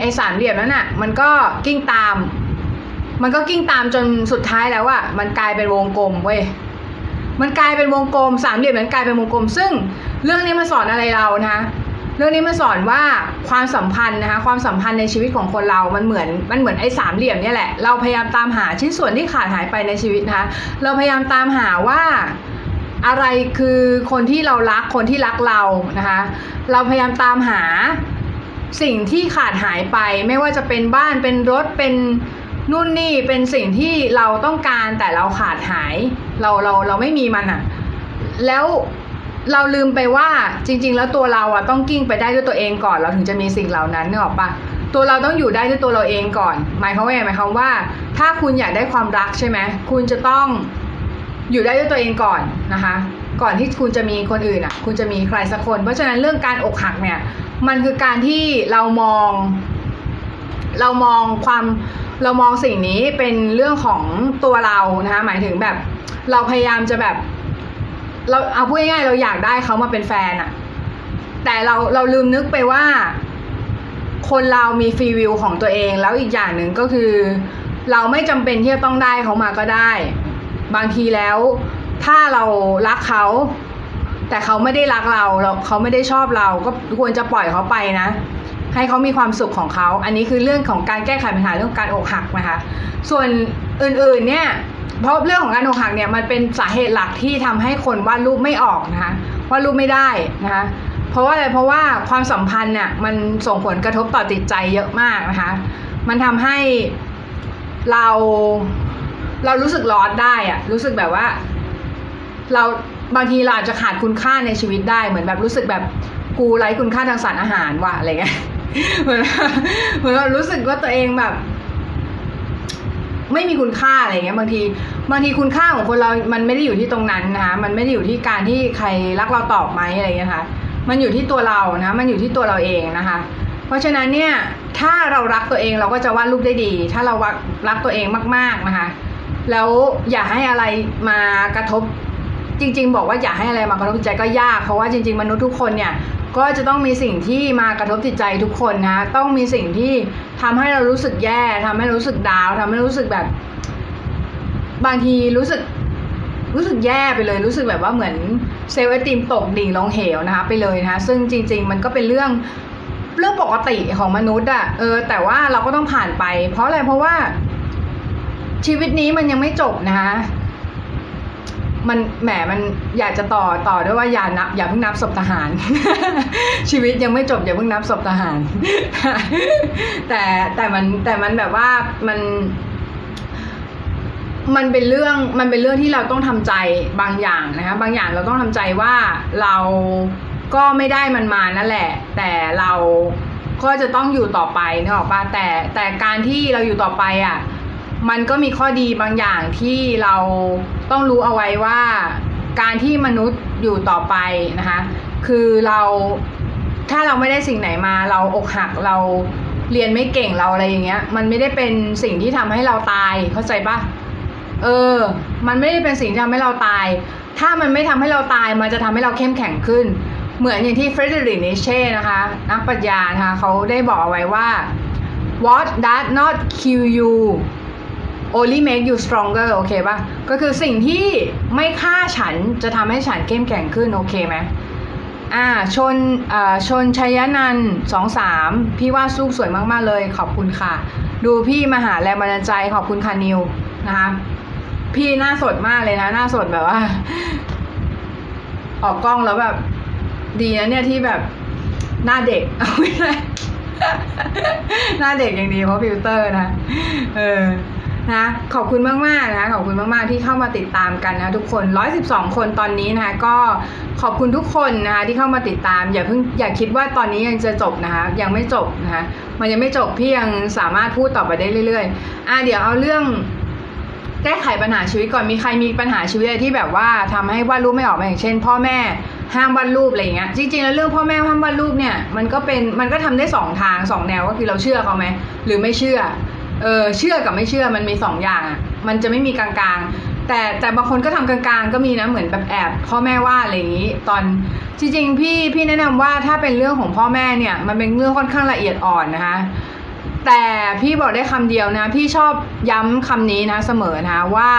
ไอ้สามเหลี่ยมนั้นน่ะมันก็กิ้งตามจนสุดท้ายแล้วอะมันกลายเป็นวงกลมเว้ยมันกลายเป็นวงกลมสามเหลี่ยมมันกลายเป็นวงกลมซึ่งเรื่องนี้มันสอนอะไรเรานะคะเรื่องนี้มันสอนว่าความสัมพันธ์นะคะความสัมพันธ์ในชีวิตของคนเรามันเหมือนไอ้สามเหลี่ยมเนี่ยแหละเราพยายามตามหาชิ้นส่วนที่ขาดหายไปในชีวิตนะคะเราพยายามตามหาว่า อะไรคือคนที่เรารักคนที่รักเรานะคะเราพยายามตามหาสิ่งที่ขาดหายไปไม่ว่าจะเป็นบ้านเป็นรถเป็นนู่นนี่เป็นสิ่งที่เราต้องการแต่เราขาดหายเราไม่มีมันอะแล้วเราลืมไปว่าจริงๆแล้วตัวเราอะต้องกิ้งไปได้ด้วยตัวเองก่อนเราถึงจะมีสิ่งเหล่านั้นนึกออกปะตัวเราต้องอยู่ได้ด้วยตัวเราเองก่อนหมายความว่าถ้าคุณอยากได้ความรักใช่ไหมคุณจะต้องอยู่ได้ด้วยตัวเองก่อนนะคะก่อนที่คุณจะมีคนอื่นอ่ะคุณจะมีใครสักคนเพราะฉะนั้นเรื่องการอกหักเนี่ยมันคือการที่เรามองสิ่งนี้เป็นเรื่องของตัวเรานะคะหมายถึงแบบเราพยายามจะแบบเราเอาพูดง่ายๆเราอยากได้เขามาเป็นแฟนอ่ะแต่เราลืมนึกไปว่าคนเรามีฟรีวิลของตัวเองแล้วอีกอย่างหนึ่งก็คือเราไม่จำเป็นที่จะต้องได้เขามาก็ได้บางทีแล้วถ้าเรารักเขาแต่เขาไม่ได้รักเราเขาไม่ได้ชอบเราก็ควรจะปล่อยเขาไปนะให้เขามีความสุขของเขาอันนี้คือเรื่องของการแก้ไขปัญหาเรื่องการอกหักนะคะส่วนอื่นๆเนี่ยเพราะเรื่องของการอกหักเนี่ยมันเป็นสาเหตุหลักที่ทำให้คนวาดรูปไม่ออกนะคะวาดรูปไม่ได้นะคะเพราะว่าอะไรเพราะว่าความสัมพันธ์เนี่ยมันส่งผลกระทบต่อจิตใจเยอะมากนะคะมันทำให้เรารู้สึกร้อนได้อะรู้สึกแบบว่าเราบางทีเราอาจจะขาดคุณค่าในชีวิตได้เหมือนแบบรู้สึกแบบกูไร้คุณค่าทางสารอาหารว่ะอะไรเงี้ยเหมือนเรารู้สึกว่าตัวเองแบบไม่มีคุณค่าอะไรเงี้ยบางทีคุณค่าของคนเรามันไม่ได้อยู่ที่ตรงนั้นนะคะมันไม่ได้อยู่ที่การที่ใครรักเราตอบไหมอะไรเงี้ยค่ะมันอยู่ที่ตัวเรานะมันอยู่ที่ตัวเราเองนะคะเพราะฉะนั้นเนี่ยถ้าเรารักตัวเองเราก็จะวาดรูปได้ดีถ้าเรารักตัวเองมากๆนะคะแล้วอย่าให้อะไรมากระทบจริงๆบอกว่าอย่าให้อะไรมากระทบจิตใจก็ยากเพราะว่าจริงๆมนุษย์ทุกคนเนี่ยก็จะต้องมีสิ่งที่มากระทบจิตใจทุกคนนะต้องมีสิ่งที่ทำให้เรารู้สึกแย่ทำให้รู้สึกดาวทำให้รู้สึกแบบบางทีรู้สึกแย่ไปเลยรู้สึกแบบว่าเหมือนเซลล์ไอติมตกดิ่งลงเหวนะคะไปเลยนะคะซึ่งจริงๆมันก็เป็นเรื่องปกติของมนุษย์อ่ะแต่ว่าเราก็ต้องผ่านไปเพราะอะไรเพราะว่าชีวิตนี้มันยังไม่จบนะคะมันแหมมันอยากจะต่อด้วยว่าอย่าเพิ่งนับศพทหาร ชีวิตยังไม่จบอย่าเพิ่งนับศพทหาร แต่มันแบบว่ามันเป็นเรื่องที่เราต้องทำใจบางอย่างนะคะบางอย่างเราต้องทำใจว่าเราก็ไม่ได้มันมานั่นแหละแต่เราก็จะต้องอยู่ต่อไปนึกออกป่ะแต่การที่เราอยู่ต่อไปอ่ะมันก็มีข้อดีบางอย่างที่เราต้องรู้เอาไว้ว่าการที่มนุษย์อยู่ต่อไปนะคะคือเราถ้าเราไม่ได้สิ่งไหนมาเราอกหักเราเรียนไม่เก่งเราอะไรอย่างเงี้ยมันไม่ได้เป็นสิ่งที่ทำให้เราตายเข้าใจป่ะมันไม่ได้เป็นสิ่งที่ทำให้เราตายถ้ามันไม่ทำให้เราตายมันจะทำให้เราเข้มแข็งขึ้นเหมือนอย่างที่เฟรเดริก นีเช่นะคะนักปรัชญานะคะเขาได้บอกเอาไว้ว่า what does not kill you only make you stronger โอเคป่ะก็คือสิ่งที่ไม่ฆ่าฉันจะทำให้ฉันเข้มแข็งขึ้นโอเคไหมชนชัยนันท์ 2-3 พี่ว่าสู้สวยมากๆเลยขอบคุณค่ะดูพี่มหาแรงบันดาลใจขอบคุณค่ะนิวนะคะพี่หน้าสดมากเลยนะหน้าสดแบบว่าออกกล้องแล้วแบบดีนะเนี่ยที่แบบหน้าเด็กไม่ใช่หน้าเด็กอย่างดีเพราะฟิลเตอร์นะนะขอบคุณมากๆนะขอบคุณมากๆที่เข้ามาติดตามกันนะทุกคน112คนตอนนี้นะคะก็ขอบคุณทุกคนนะคะที่เข้ามาติดตามอย่าคิดว่าตอนนี้ยังจะจบนะคะยังไม่จบนะคะมันยังไม่จบพี่ยังสามารถพูดต่อไปได้เรื่อยๆเดี๋ยวเอาเรื่องแก้ไขปัญหาชีวิตก่อนมีใครมีปัญหาชีวิตอะไรที่แบบว่าทำให้วาดรูปไม่ออกมาอย่างเช่นพ่อแม่ห้ามวาดรูปอะไรอย่างเงี้ยจริงๆแล้วเรื่องพ่อแม่ห้ามวาดรูปเนี่ยมันก็ทำได้2ทาง2แนวก็คือเราเชื่อเขาไหมหรือไม่เชื่อเชื่อกับไม่เชื่อมันมี2อย่างอ่ะมันจะไม่มีกลางๆแต่บางคนก็ทำกลางๆก็มีนะเหมือนแบบแอบพ่อแม่ว่าอะไรอย่างงี้ตอนจริงๆพี่แนะนำว่าถ้าเป็นเรื่องของพ่อแม่เนี่ยมันเป็นเรื่องค่อนข้างละเอียดอ่อนนะคะแต่พี่บอกได้คำเดียวนะพี่ชอบย้ำคำนี้นะเสมอนะว่า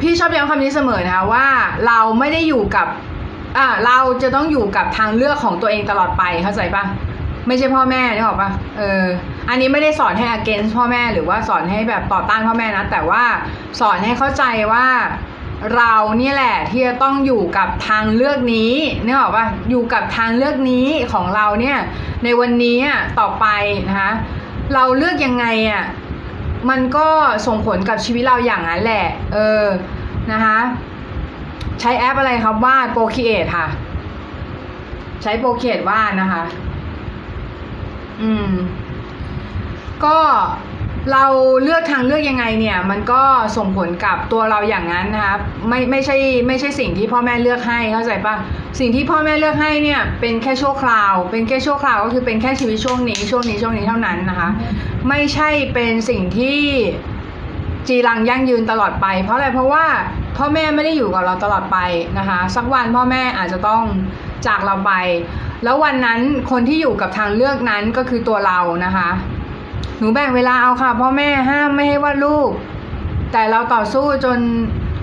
พี่ชอบย้ำคำนี้เสมอนะว่าเราไม่ได้อยู่กับเราจะต้องอยู่กับทางเลือกของตัวเองตลอดไปเข้าใจป่ะ ไม่ใช่พ่อแม่ได้หรอป่ะอันนี้ไม่ได้สอนให้ against พ่อแม่หรือว่าสอนให้แบบต่อต้านพ่อแม่นะแต่ว่าสอนให้เข้าใจว่าเราเนี่ยแหละที่จะต้องอยู่กับทางเลือกนี้ได้หรอป่ะอยู่กับทางเลือกนี้ของเราเนี่ยในวันนี้ต่อไปนะคะเราเลือกยังไงอ่ะมันก็ส่งผลกับชีวิตเราอย่างนั้นแหละนะคะใช้แอปอะไรครับวาด Procreate ค่ะใช้ Procreate วาดนะคะก็เราเลือกทางเลือกยังไงเนี่ยมันก็ส่งผลกับตัวเราอย่างนั้นนะคะไม่ใช่สิ่งที่พ่อแม่เลือกให้เข้าใจป่ะสิ่งที่พ่อแม่เลือกให้เนี่ยเป็นแค่ชั่วคราวก็คือเป็นแค่ชีวิตช่วงนี้เท่านั้นนะคะไม่ใช่เป็นสิ่งที่จีรังยั่งยืนตลอดไปเพราะอะไรเพราะว่าพ่อแม่ไม่ได้อยู่กับเราตลอดไปนะคะสักวันพ่อแม่อาจจะต้องจากเราไปแล้ววันนั้นคนที่อยู่กับทางเลือกนั้นก็คือตัวเรานะคะหนูแบ่งเวลาเอาค่ะพ่อแม่ห้ามไม่ให้วาดรูปแต่เราต่อสู้จน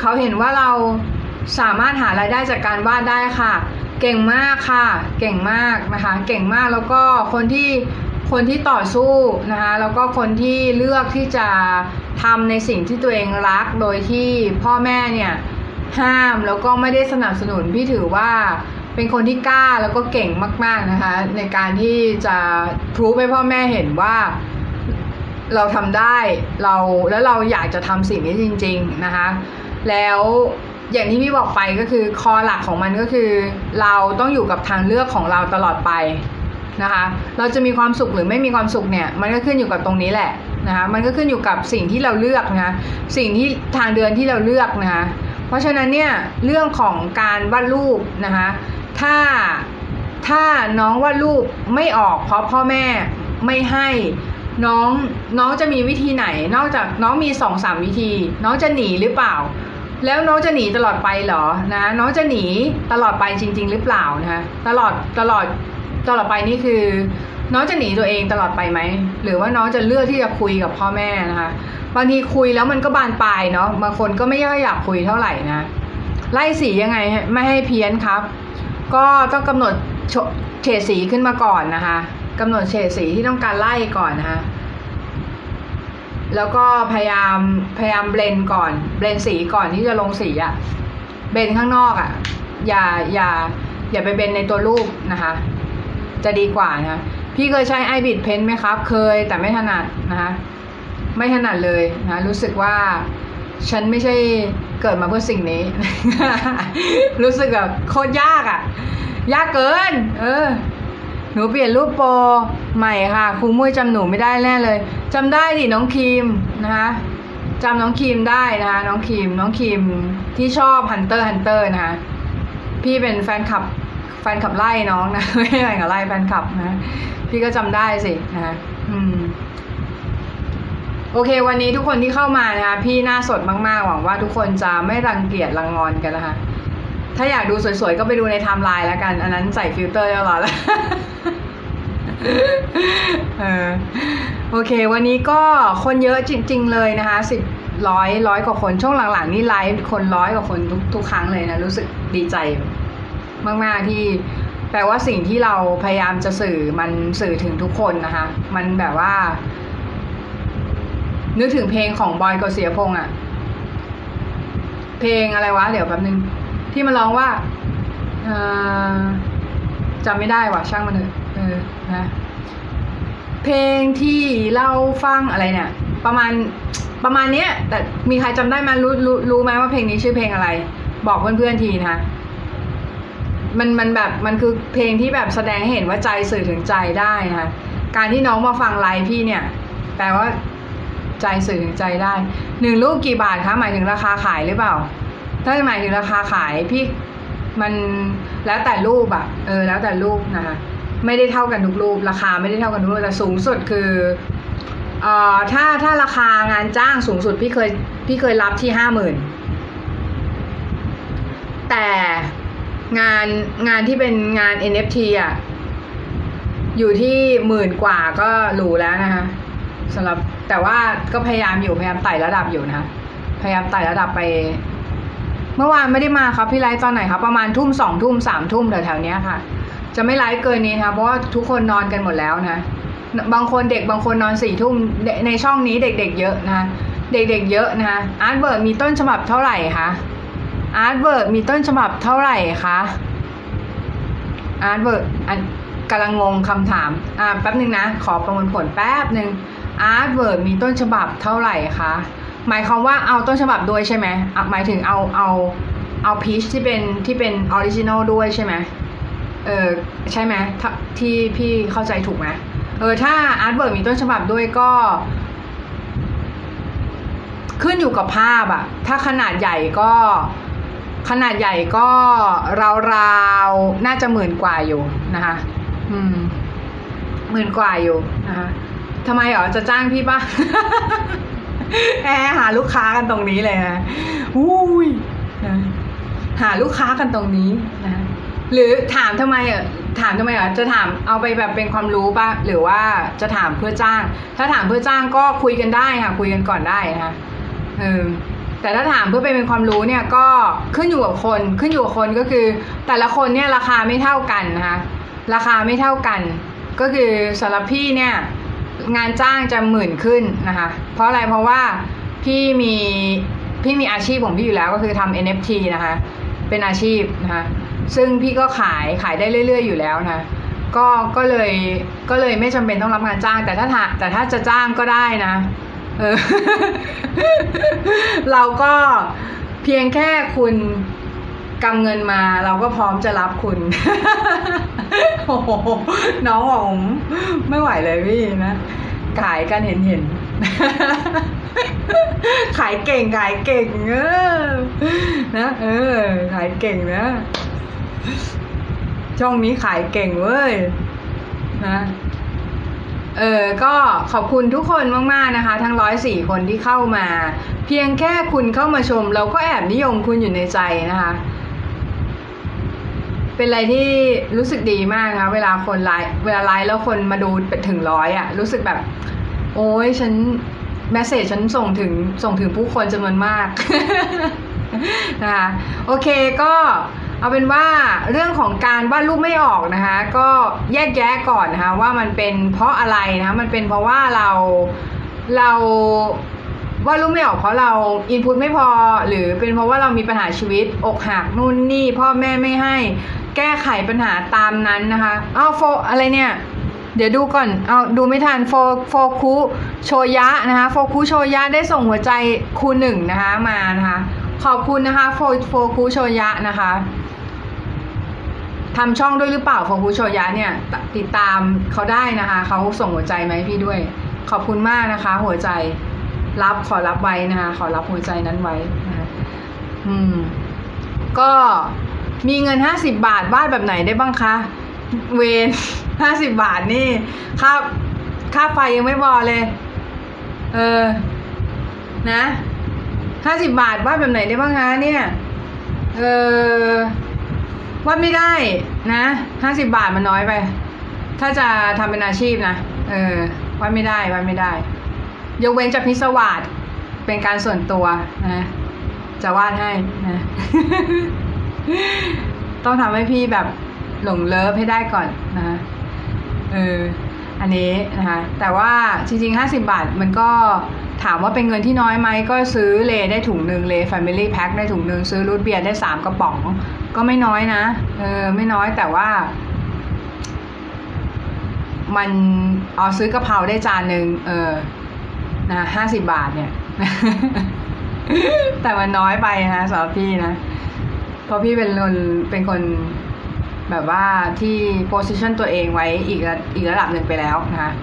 เขาเห็นว่าเราสามารถหารายได้จากการวาดได้ค่ะเก่งมากค่ะเก่งมากนะคะเก่งมากแล้วก็คนที่ต่อสู้นะคะแล้วก็คนที่เลือกที่จะทำในสิ่งที่ตัวเองรักโดยที่พ่อแม่เนี่ยห้ามแล้วก็ไม่ได้สนับสนุนพี่ถือว่าเป็นคนที่กล้าแล้วก็เก่งมากๆนะคะในการที่จะพรูฟให้พ่อแม่เห็นว่าเราทำได้แล้วเราอยากจะทำสิ่งนี้จริงๆนะคะแล้วอย่างที่พี่บอกไปก็คือคอหลักของมันก็คือเราต้องอยู่กับทางเลือกของเราตลอดไปนะคะเราจะมีความสุขหรือไม่มีความสุขเนี่ยมันก็ขึ้นอยู่กับตรงนี้แหละนะคะมันก็ขึ้นอยู่กับสิ่งที่เราเลือกนะสิ่งที่ทางเดินที่เราเลือกนะคะเพราะฉะนั้นเนี่ยเรื่องของการวาดรูปนะคะถ้าน้องวาดรูปไม่ออกเพราะพ่อแม่ไม่ให้น้องจะมีวิธีไหนนอกจากน้องมี 2-3 วิธีน้องจะหนีหรือเปล่าแล้วน้องจะหนีตลอดไปเหรอนะน้องจะหนีตลอดไปจริงๆหรือเปล่านะคะตลอดไปนี่คือน้องจะหนีตัวเองตลอดไปไหมหรือว่าน้องจะเลือกที่จะคุยกับพ่อแม่นะคะบางทีคุยแล้วมันก็บานปลายเนาะบางคนก็ไม่อยากคุยเท่าไหร่นะไล่สียังไงไม่ให้เพี้ยนครับก็ต้องกำหนดเฉดสีขึ้นมาก่อนนะคะกำหนดเฉดสีที่ต้องการไล่ก่อนนะคะแล้วก็พยายามเบลนก่อนเบลนสีก่อนที่จะลงสีอะเบลนข้างนอกอะอย่าไปเบลนในตัวรูปนะคะจะดีกว่านะพี่เคยใช้ Ibit Paint ไหมครับเคยแต่ไม่ถนัดนะคะไม่ถนัดเลยนะรู้สึกว่าฉันไม่ใช่เกิดมาเพื่อสิ่งนี้ รู้สึกแบบโคตรยากอะยากเกินหนูเปลี่ยนรูปโปรใหม่ค่ะครูมุ้ยจำหนูไม่ได้แน่เลยจำได้ดิน้องครีมนะคะจำน้องครีมได้นะคะน้องครีมที่ชอบ Hunter นะคะพี่เป็นแฟนคลับไล่น้องนะไม่ใช่กับไล่แฟนคลับนะพี่ก็จำได้สินะคะโอเควันนี้ทุกคนที่เข้ามานะคะพี่หน้าสดมากๆหวังว่าทุกคนจะไม่รังเกียจรังงอนกันนะคะถ้าอยากดูสวยๆก็ไปดูในไทม์ไลน์แล้วกันอันนั้นใส่ฟิลเตอร์ตลอดแล้วโอเควันนี้ก็คนเยอะจริงๆเลยนะคะ100กว่าคนช่วงหลังๆนี่ไลฟ์คน100กว่าคนทุกครั้งเลยนะรู้สึกดีใจมากๆที่แปลว่าสิ่งที่เราพยายามจะสื่อมันสื่อถึงทุกคนนะคะมันแบบว่านึกถึงเพลงของบอยกฤษณพงษ์อะเพลงอะไรวะเดี๋ยวแป๊บนึงที่มันร้องว่าจำไม่ได้ว่ะช่างมันเถอะนะเพลงที่เราฟังอะไรเนี่ยประมาณเนี้ยแต่มีใครจำได้มั้ยรู้มั้ยว่าเพลงนี้ชื่อเพลงอะไรบอกเพื่อนๆทีนะคะมันแบบมันคือเพลงที่แบบแสดงให้เห็นว่าใจสื่อถึงใจได้นะคะการที่น้องมาฟังไลฟ์พี่เนี่ยแปลว่าใจสื่อถึงใจได้1รูปกี่บาทคะหมายถึงราคาขายหรือเปล่าถ้าหมายถึงราคาขายพี่มันแล้วแต่รูปอะแล้วแต่รูปนะคะไม่ได้เท่ากันทุกรูปราคาไม่ได้เท่ากันทุกรูปแต่สูงสุดคือถ้าราคางานจ้างสูงสุดพี่เคยรับที่ 50,000 แต่งานที่เป็นงาน NFT อะอยู่ที่10,000กว่าก็หรูแล้วนะคะสำหรับแต่ว่าก็พยายามไต่ระดับอยู่นะคะพยายามไต่ระดับไปเมื่อวานไม่ได้มาครับพี่ไลฟ์ตอนไหนครับประมาณ 20:00 น 3:00 น 3:00 นแถวๆนี้ค่ะ จะไม่ไลฟ์เกินนี้นะเพราะว่าทุกคนนอนกันหมดแล้วนะบางคนเด็กบางคนนอนสี่ทุ่มในช่องนี้เด็กๆเยอะนะเด็กๆเยอะนะอาร์ตเวิร์ดมีต้นฉบับเท่าไหร่คะอาร์ตเวิร์ดมีต้นฉบับเท่าไหร่คะอาร์ตเวิร์ดกำลังงงคำถามแป๊บนึงนะขอประมวลผลแป๊บนึงอาร์ตเวิร์ดมีต้นฉบับเท่าไหร่คะหมายความว่าเอาต้นฉบับด้วยใช่ไหมหมายถึงเอาพีชที่เป็นออริจินอลด้วยใช่ไหมใช่ไหมที่พี่เข้าใจถูกไหมถ้าอาร์ตเวิร์ดมีต้นฉบับด้วยก็ขึ้นอยู่กับภาพอะถ้าขนาดใหญ่ก็ราวๆน่าจะ10,000 กว่าอยู่นะคะ10,000 กว่าอยู่นะคะทำไมอ๋อจะจ้างพี่ป่ะ หาลูกค้ากันตรงนี้เลยนะอุ้ยนะหาลูกค้ากันตรงนี้นะหรือถามทำไมอ๋อจะถามเอาไปแบบเป็นความรู้ป่ะหรือว่าจะถามเพื่อจ้างถ้าถามเพื่อจ้างก็คุยกันได้ค่ะคุยกันก่อนได้นะคะแต่ถ้าถามเพื่อเป็นความรู้เนี่ยก็ขึ้นอยู่กับคนก็คือแต่ละคนเนี่ยราคาไม่เท่ากันนะคะราคาไม่เท่ากันก็คือสำหรับพี่เนี่ยงานจ้างจะ10,000ขึ้นนะคะเพราะอะไรเพราะว่าพี่มีอาชีพของพี่อยู่แล้วก็คือทำ NFT นะคะเป็นอาชีพนะคะซึ่งพี่ก็ขายได้เรื่อยๆอยู่แล้วนะก็เลยไม่จำเป็นต้องรับงานจ้างแต่ถ้าจะจ้างก็ได้นะเราก็เพียงแค่คุณกำเงินมาเราก็พร้อมจะรับคุณ โอ้โหน้องของผมไม่ไหวเลยพี่นะขายกันเห็น ขายเก่งนะขายเก่งนะช่องนี้ขายเก่งเว้ยนะก็ขอบคุณทุกคนมากๆนะคะทั้ง104คนที่เข้ามาเพียงแค่คุณเข้ามาชมเราก็แอบนิยมคุณอยู่ในใจนะคะเป็นอะไรที่รู้สึกดีมากนะคะเวลาไลฟ์แล้วคนมาดูถึง100อ่ะรู้สึกแบบโอ๊ยฉันเมสเสจฉันส่งถึงผู้คนจำนวนมาก นะคะโอเคก็เอาเป็นว่าเรื่องของการวาดรูปไม่ออกนะคะก็แยกแยะก่อนนะคะว่ามันเป็นเพราะอะไรนะคะมันเป็นเพราะว่าเราวาดรูปไม่ออกเพราะเราอินพุตไม่พอหรือเป็นเพราะว่าเรามีปัญหาชีวิตอกหักนู่นนี่พ่อแม่ไม่ให้แก้ไขปัญหาตามนั้นนะคะอ้าวโฟอะไรเนี่ยเดี๋ยวดูก่อนเอาดูไม่ทันโฟคุโชยะนะคะโฟคุโชยะได้ส่งหัวใจคูณ 1นะคะมานะคะขอบคุณนะคะโฟคุโชยะนะคะทำช่องด้วยหรือเปล่าโฟคุโชยะเนี่ยติดตามเขาได้นะคะเขาส่งหัวใจไหมพี่ด้วยขอบคุณมากนะคะหัวใจรับขอรับไว้นะคะขอรับหัวใจนั้นไว้นะคะก็มีเงิน50 บาทวาดแบบไหนได้บ้างคะเวร50 บาทนี่ค่าไฟยังไม่พอเลยนะ50 บาทวาดแบบไหนได้บ้างคะเนี่ยวาดไม่ได้นะ50 บาทมันน้อยไปถ้าจะทำเป็นอาชีพนะวาดไม่ได้ยกเว้นจะพิศวาสเป็นการส่วนตัวนะจะวาดให้นะ ต้องทำให้พี่แบบหลงเลิฟให้ได้ก่อนนะอันนี้นะคะแต่ว่าจริงๆ50 บาทมันก็ถามว่าเป็นเงินที่น้อยไหมก็ซื้อเลได้ถุงนึงเล Family Pack ได้ถุงนึงซื้อรูทเบียร์ได้3 กระป๋องก็ไม่น้อยนะไม่น้อยแต่ว่ามันเอาซื้อกะเพราได้จานนึงนะ50 บาทเนี่ย แต่มันน้อยไปนะสำหรับพี่นะเพราะพี่เป็นคนแบบว่าที่ position ตัวเองไว้อีกระดับหนึ่งไปแล้วนะคะ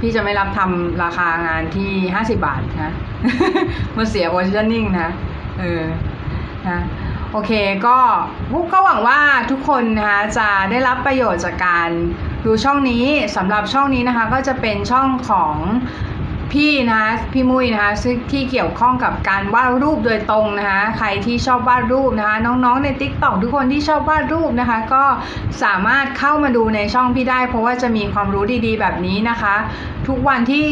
พี่จะไม่รับทำราคางานที่50 บาทนะ มันเสีย positioning นะนะโอเคก็หวังว่าทุกคนนะคะจะได้รับประโยชน์จากการดูช่องนี้สำหรับช่องนี้นะคะก็จะเป็นช่องของพี่นะพี่มุ้ยนะคะที่เกี่ยวข้องกับการวาดรูปโดยตรงนะคะใครที่ชอบวาดรูปนะคะน้องๆใน TikTok ทุกคนที่ชอบวาดรูปนะคะก็สามารถเข้ามาดูในช่องพี่ได้เพราะว่าจะมีความรู้ดีๆแบบนี้นะคะทุกวันที่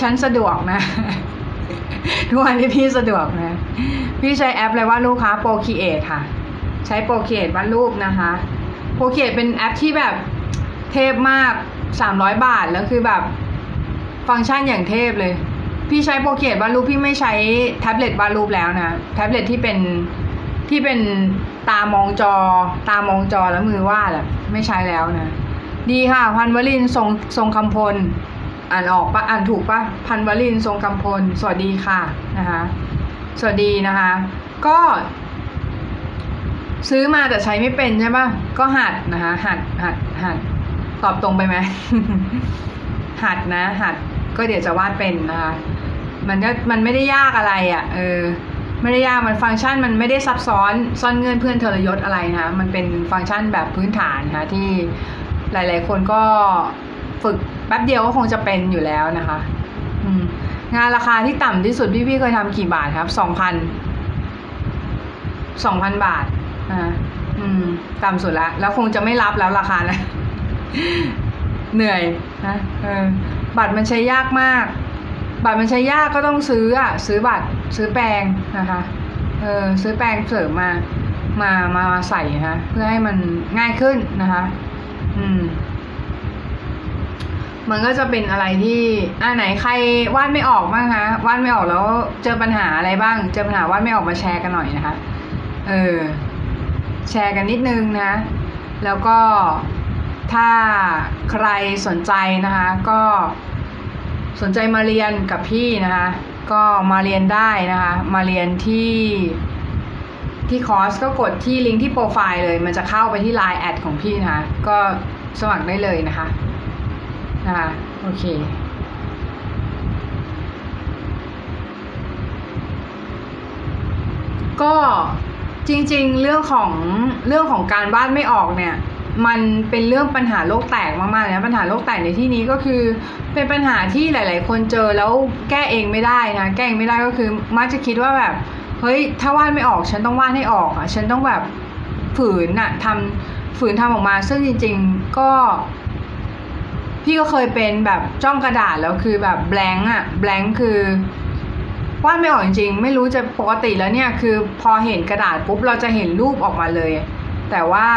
ฉันสะดวกนะ ทุกวันที่พี่สะดวกนะพี่ใช้แอปอะไรวาดรูปคะ Procreate ค่ะใช้ Procreate วาดรูปนะคะ Procreate เป็นแอปที่แบบเทพมาก300บาทแล้วคือแบบฟังก์ชันอย่างเทพเลยพี่ใช้ Procreate วาดรูปพี่ไม่ใช้แท็บเล็ตวาดรูปแล้วนะแท็บเล็ตที่เป็นตามองจอแล้วมือวาดอ่ะไม่ใช้แล้วนะดีค่ะพันวลินทรงคำพลอ่านออกปะอ่านถูกปะพันวลินทรงคำพลสวัสดีค่ะนะคะสวัสดีนะคะก็ซื้อมาแต่ใช้ไม่เป็นใช่ปะก็หัดนะคะหัดตอบตรงไปไหม หัดก็เดี๋ยวจะวาดเป็นนะคะมันไม่ได้ยากอะไรอ่ะไม่ได้ยากมันฟังก์ชันมันไม่ได้ซับซ้อนซ่อนเงื่อนเพื่อนทรยศอะไรนะมันเป็นฟังก์ชันแบบพื้นฐานนะคะที่หลายๆคนก็ฝึกแป๊บเดียวก็คงจะเป็นอยู่แล้วนะคะงานราคาที่ต่ำที่สุดพี่เคยทำกี่บาทครับ 2,000 บาทต่ำสุดละแล้วคงจะไม่รับแล้วราคานะเหนื่อยนะบัตรมันใช้ยากมากบัตรมันใช้ยากก็ต้องซื้ออ่ะซื้อบัตรซื้อแปลงนะคะซื้อแปลงเสริมมาใส่นะคะเพื่อให้มันง่ายขึ้นนะคะมันก็จะเป็นอะไรที่ไหนใครวาดไม่ออกบ้างคะวาดไม่ออกแล้วเจอปัญหาอะไรบ้างเจอปัญหาวาดไม่ออกมาแชร์กันหน่อยนะคะแชร์กันนิดนึงนะแล้วก็ถ้าใครสนใจนะคะก็สนใจมาเรียนกับพี่นะคะก็มาเรียนได้นะคะมาเรียนที่คอร์สก็กดที่ลิงก์ที่โปรไฟล์เลยมันจะเข้าไปที่ LINE แอดของพี่นะคะก็สมัครได้เลยนะคะโอเคก็จริงๆเรื่องของการวาดไม่ออกเนี่ยมันเป็นเรื่องปัญหาโลกแตกมากๆนะปัญหาโลกแตกในที่นี้ก็คือเป็นปัญหาที่หลายๆคนเจอแล้วแก้เองไม่ได้นะแก้เองไม่ได้ก็คือมักจะคิดว่าแบบเฮ้ยถ้าวาดไม่ออกฉันต้องวาดให้ออกอ่ะฉันต้องแบบฝืนทำออกมาซึ่งจริงๆก็พี่ก็เคยเป็นแบบจ้องกระดาษแล้วคือแบบแบล็งคือวาดไม่ออกจริงๆไม่รู้จะปกติแล้วเนี่ยคือพอเห็นกระดาษปุ๊บเราจะเห็นรูปออกมาเลยแต่ว่า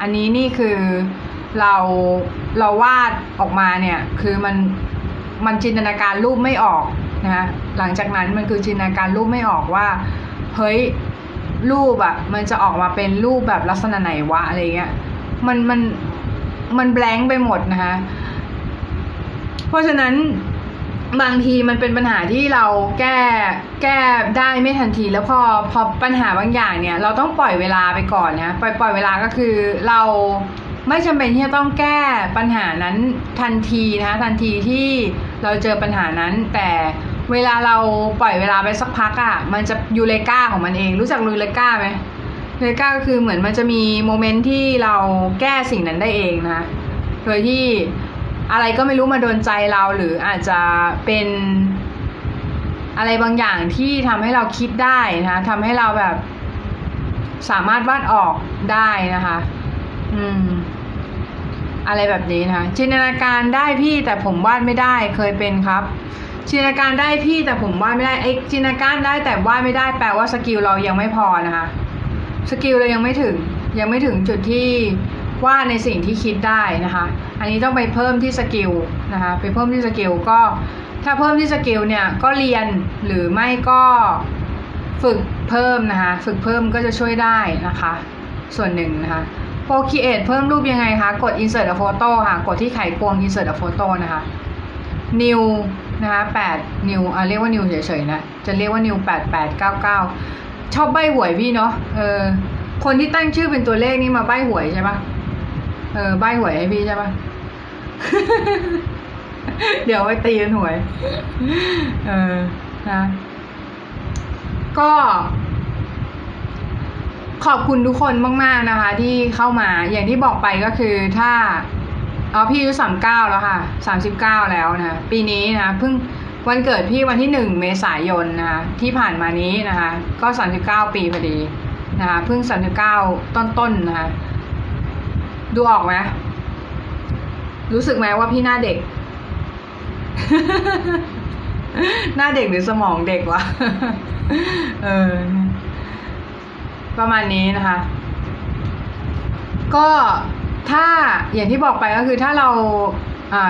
อันนี้นี่คือเราวาดออกมาเนี่ยคือมันจินตนาการรูปไม่ออกนะหลังจากนั้นมันคือจินตนาการรูปไม่ออกว่าเฮ้ยรูปอะมันจะออกมาเป็นรูปแบบลักษณะไหนวะอะไรเงี้ยมันแบล็งไปหมดนะคะเพราะฉะนั้นบางทีมันเป็นปัญหาที่เราแก้ได้ไม่ทันทีแล้วพอปัญหาบางอย่างเนี่ยเราต้องปล่อยเวลาไปก่อนนะปล่อยเวลาก็คือเราไม่จำเป็นที่จะต้องแก้ปัญหานั้นทันทีนะคะทันทีที่เราเจอปัญหานั้นแต่เวลาเราปล่อยเวลาไปสักพักอ่ะมันจะยูเรกาของมันเองรู้จักยูเรกาไหมยูเรกาก็คือเหมือนมันจะมีโมเมนต์ที่เราแก้สิ่งนั้นได้เองนะโดยที่อะไรก็ไม่รู้มาโดนใจเราหรืออาจจะเป็นอะไรบางอย่างที่ทำให้เราคิดได้นะคะทำให้เราแบบสามารถวาดออกได้นะคะอะไรแบบนี้นะคะจินตนาการได้พี่แต่ผมวาดไม่ได้เคยเป็นครับจินตนาการได้พี่แต่ผมวาดไม่ได้ไอ้จินตนาการได้แต่วาดไม่ได้แปลว่าสกิลเรายังไม่พอนะคะสกิลเรายังไม่ถึงจุดที่วาดในสิ่งที่คิดได้นะคะอันนี้ต้องไปเพิ่มที่สกิลนะคะไปเพิ่มที่สกิลก็ถ้าเพิ่มที่สกิลเนี่ยก็เรียนหรือไม่ก็ฝึกเพิ่มนะคะฝึกเพิ่มก็จะช่วยได้นะคะส่วนหนึ่งนะคะProcreate เพิ่มรูปยังไงคะกด insert a photo ค่ะกดที่ไขควง insert a photo นะคะ new นะคะ8 new เรียกว่า new เฉยๆนะจะเรียกว่า new 8899ชอบใบ้หวยพี่เนาะคนที่ตั้งชื่อเป็นตัวเลขนี่มาใบ้หวยใช่ปะใบ้หวยให้พี่ใช่ปะ เดี๋ยวไปตีกันหวยนะก็ขอบคุณทุกคนมากๆนะคะที่เข้ามาอย่างที่บอกไปก็คือถ้าพี่อายุ39แล้วค่ะ39แล้วนะปีนี้นะเพิ่งวันเกิดพี่วันที่1เมษายนนะคะที่ผ่านมานี้นะคะก็39ปีพอดีนะคะเพิ่ง39ต้นๆนะคะดูออกไหมรู้สึกไหมว่าพี่หน้าเด็ก หน้าเด็กหรือสมองเด็กวะ ประมาณนี้นะคะ ก็ถ้าอย่างที่บอกไปก็คือถ้าเรา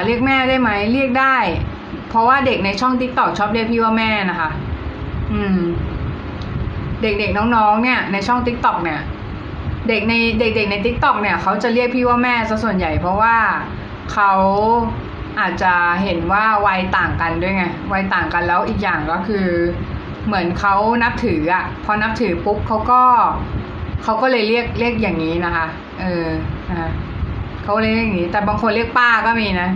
เรียกแม่ได้ไหมเรียกได้เพราะว่าเด็กในช่อง TikTok ชอบเรียกพี่ว่าแม่นะคะเด็กๆน้องๆเนี่ยในช่อง TikTok เนี่ยเด็กๆใน TikTok เนี่ยเขาจะเรียกพี่ว่าแม่ซะส่วนใหญ่เพราะว่าเขาอาจจะเห็นว่าวัยต่างกันด้วยไงวัยต่างกันแล้วอีกอย่างก็คือเหมือนเขานับถืออ่ะพอนับถือปุ๊บเขาก็เลยเรียกอย่างนี้นะคะเขาเรียกอย่างนี้แต่บางคนเรียกป้าก็มีนะ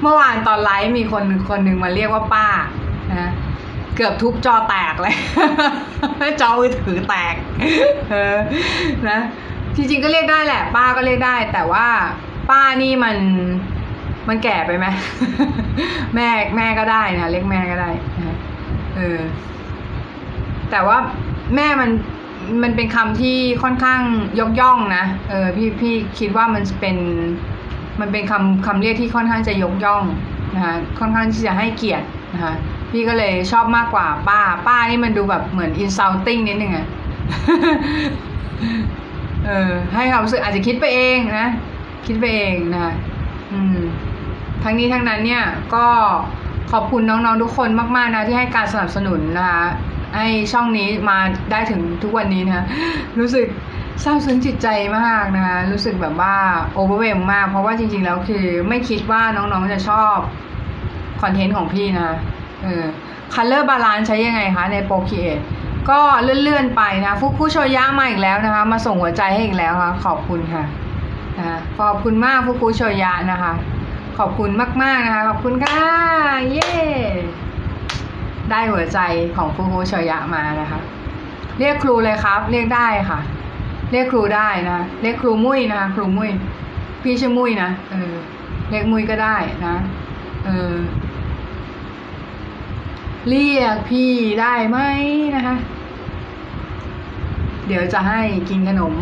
เมื่อวานตอนไลฟ์มีคนนึงมาเรียกว่าป้านะเกือบทุบจอแตกเลย จอมือถือแตก นะจริงๆก็เรียกได้แหละป้าก็เรียกได้แต่ว่าป้านี่มันแก่ไปไหม แม่ก็ได้นะเรียกแม่ก็ได้นะแต่ว่าแม่มันเป็นคำที่ค่อนข้างยกย่องนะพี่คิดว่ามันเป็นคำเรียกที่ค่อนข้างจะยกย่องนะคะค่อนข้างที่จะให้เกียรตินะคะพี่ก็เลยชอบมากกว่าป้านี่มันดูแบบเหมือน insulting นิดนึงอ่ะ ให้ความรู้สึกอาจจะคิดไปเองนะคิดไปเองนะคะทั้งนี้ทั้งนั้นเนี่ยก็ขอบคุณน้องๆทุกคนมากๆนะที่ให้การสนับสนุนนะคะให้ช่องนี้มาได้ถึงทุกวันนี้นะรู้สึกซาบซึ้งจิตใจมากนะคะรู้สึกแบบว่าโอเวอร์เวมมากเพราะว่าจริงๆแล้วคือไม่คิดว่าน้องๆจะชอบคอนเทนต์ของพี่นะcolor balance ใช้ยังไงคะใน Procreate ก็เลื่อนๆไปนะผู้โชยะมาอีกแล้วนะคะมาส่งหัวใจให้อีกแล้วค่ะขอบคุณค่ะนะขอบคุณมากผู้โชยะนะคะขอบคุณมากๆนะคะขอบคุณค่ะเย้ yeah! ได้หัวใจของผู้โชยะมานะคะเรียกครูเลยครับเรียกได้ค่ะเรียกครูได้นะเรียกครูมุ้ยนะคะครูมุ้ยพี่ชื่อมุ้ยนะเรียกมุ้ยก็ได้นะเรียกพี่ได้ไหมนะคะเดี๋ยวจะให้กินขนม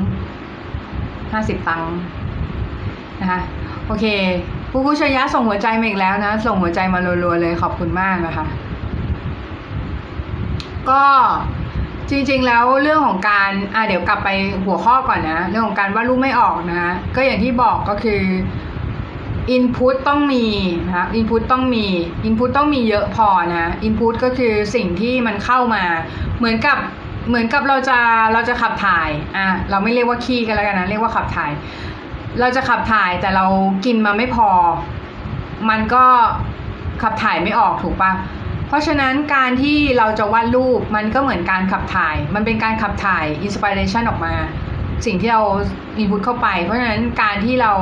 50 ตังค์นะคะโอเคผู้ชยะส่งหัวใจมาอีกแล้วนะส่งหัวใจมารัวๆเลยขอบคุณมากนะคะก็จริงๆแล้วเรื่องของการเดี๋ยวกลับไปหัวข้อก่อนนะเรื่องของการวาดรูปไม่ออกนะก็อย่างที่บอกก็คือinput ต้องมีนะคะ input ต้องมี input ต้องมีเยอะพอนะ input ก็คือสิ่งที่มันเข้ามาเหมือนกับเราจะขับถ่ายเราไม่เรียกว่าขี้กันแล้วกันนะเรียกว่าขับถ่ายเราจะขับถ่ายแต่เรากินมาไม่พอมันก็ขับถ่ายไม่ออกถูกป่ะเพราะฉะนั้นการที่เราจะวาดรูปมันก็เหมือนการขับถ่ายมันเป็นการขับถ่าย inspiration ออกมาสิ่งที่เรา input เข้าไปเพราะฉะนั้นการที่เรา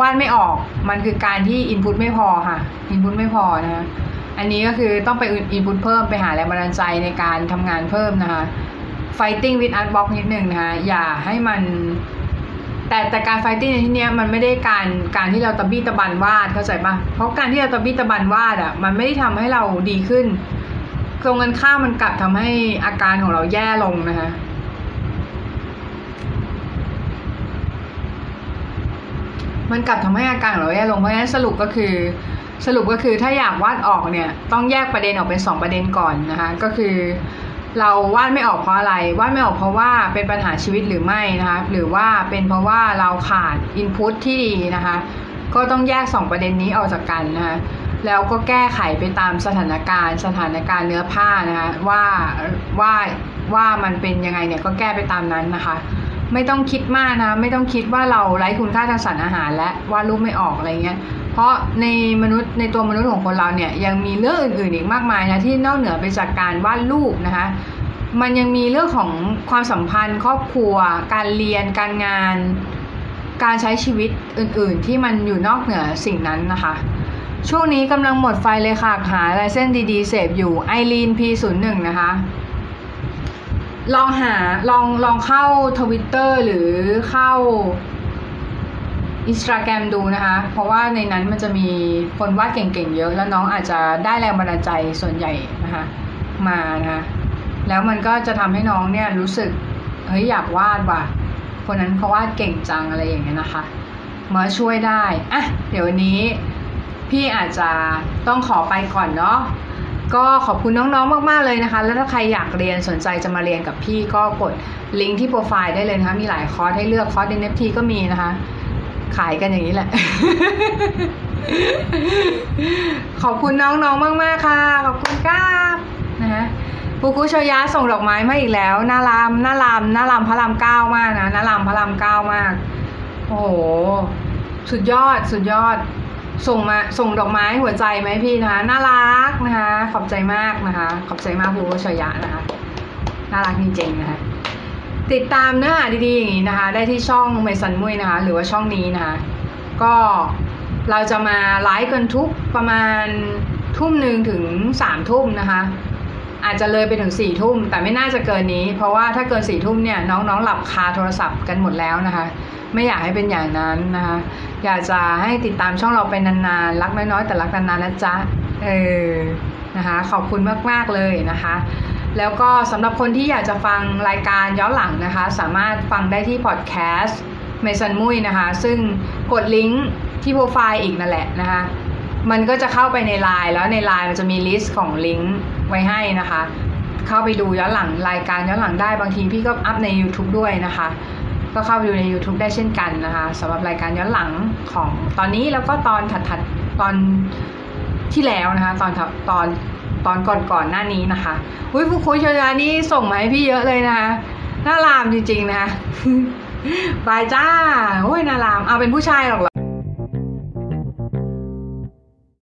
วาดไม่ออกมันคือการที่ input ไม่พอค่ะ input ไม่พอนะคะอันนี้ก็คือต้องไป input เพิ่มไปหาแรงบันดาลใจในการทำงานเพิ่มนะคะ fighting with art box นิดนึงนะคะอย่าให้มันแต่การ fighting ในที่นี้มันไม่ได้การที่เราตะบี้ตะบันวาดเข้าใจป่ะเพราะการที่เราตะบี้ตะบันวาดอะมันไม่ได้ทำให้เราดีขึ้นตรงกันข้ามมันกลับทำให้อาการของเราแย่ลงนะคะมันกลับทำให้อาการของเราแย่ลงเพราะฉะนั้นสรุปก็คือถ้าอยากวาดออกเนี่ยต้องแยกประเด็นออกเป็น2ประเด็นก่อนนะคะก็คือเราวาดไม่ออกเพราะอะไรวาดไม่ออกเพราะว่าเป็นปัญหาชีวิตหรือไม่นะคะหรือว่าเป็นเพราะว่าเราขาดอินพุตที่ดีนะคะก็ต้องแยก2ประเด็นนี้ออกจากกันนะคะแล้วก็แก้ไขไปตามสถานการณ์เนื้อผ้านะคะว่ามันเป็นยังไงเนี่ยก็แก้ไปตามนั้นนะคะไม่ต้องคิดมากนะไม่ต้องคิดว่าเราไร้คุณค่าทางสารอาหารและวาดรูปไม่ออกอะไรเงี้ยเพราะในตัวมนุษย์ของคนเราเนี่ยยังมีเรื่องอื่นอีกมากมายนะที่นอกเหนือไปจากการวาดรูปนะคะมันยังมีเรื่องของความสัมพันธ์ครอบครัวการเรียนการงานการใช้ชีวิตอื่นๆที่มันอยู่นอกเหนือสิ่งนั้นนะคะช่วงนี้กำลังหมดไฟเลยค่ะหาอะไรเส้นดีๆเสพอยู่ไอรีน P01 นะคะลองเข้า Twitter หรือเข้า Instagram ดูนะคะเพราะว่าในนั้นมันจะมีคนวาดเก่งๆเยอะแล้วน้องอาจจะได้แรงบันดาลใจส่วนใหญ่นะคะมานะคะแล้วมันก็จะทำให้น้องเนี่ยรู้สึกเฮ้ยอยากวาดว่ะคนนั้นเขาวาดเก่งจังอะไรอย่างเงี้ยนะคะมาช่วยได้เดี๋ยววันนี้พี่อาจจะต้องขอไปก่อนเนาะ ก็ขอบคุณน้องๆมากๆเลยนะคะแล้วถ้าใครอยากเรียนสนใจจะมาเรียนกับพี่ก็กดลิงก์ที่โปรไฟล์ได้เลยนะคะมีหลายคอร์สให้เลือกคอร์ส NFT ก็มีนะคะขายกันอย่างนี้แหละ ขอบคุณน้องๆมากๆค่ะขอบคุณครับนะคะปูกุโชยะส่งดอกไม้มาอีกแล้วน่ารามพระรามเก้ามากนะน่ารามพระรามเก้ามากโอ้โหสุดยอดส่งมาส่งดอกไม้หัวใจไหมพี่นะคะน่ารักนะคะขอบใจมากนะคะขอบใจมากปูกุโชยะนะคะน่ารักจริงๆนะคะติดตามเนื้อหาดีๆอย่างนี้นะคะได้ที่ช่องเมซันมุ้ยนะคะหรือว่าช่องนี้นะคะก็เราจะมาไลฟ์กันทุกประมาณ19:00 ถึง 21:00 น.นะคะอาจจะเลยไปถึง 22:00 น.แต่ไม่น่าจะเกินนี้เพราะว่าถ้าเกิน 22:00 น.เนี่ยน้องๆหลับคาโทรศัพท์กันหมดแล้วนะคะไม่อยากให้เป็นอย่างนั้นนะคะอยากจะให้ติดตามช่องเราไปนานๆรักน้อยๆแต่รักนานๆนะจ๊ะนะคะขอบคุณมากๆเลยนะคะแล้วก็สำหรับคนที่อยากจะฟังรายการย้อนหลังนะคะสามารถฟังได้ที่พอดแคสต์เมซันมุ้ยนะคะซึ่งกดลิงก์ที่โปรไฟล์อีกนั่นแหละนะคะมันก็จะเข้าไปใน LINE แล้วใน LINE มันจะมีลิสต์ของลิงก์ไว้ให้นะคะเข้าไปดูย้อนหลังรายการย้อนหลังได้บางทีพี่ก็อัพใน YouTube ด้วยนะคะก็เข้าไปดูใน YouTube ได้เช่นกันนะคะสำหรับรายการย้อนหลังของตอนนี้แล้วก็ตอนถัดๆตอนที่แล้วนะคะตอนก่อนๆหน้านี้นะคะอุ้ยผู้คุยชยานี่ส่งมาให้พี่เยอะเลยนะคะน่ารามจริงๆนะคะบายจ้าโอ้ยน่ารามเอาเป็นผู้ชายหรอก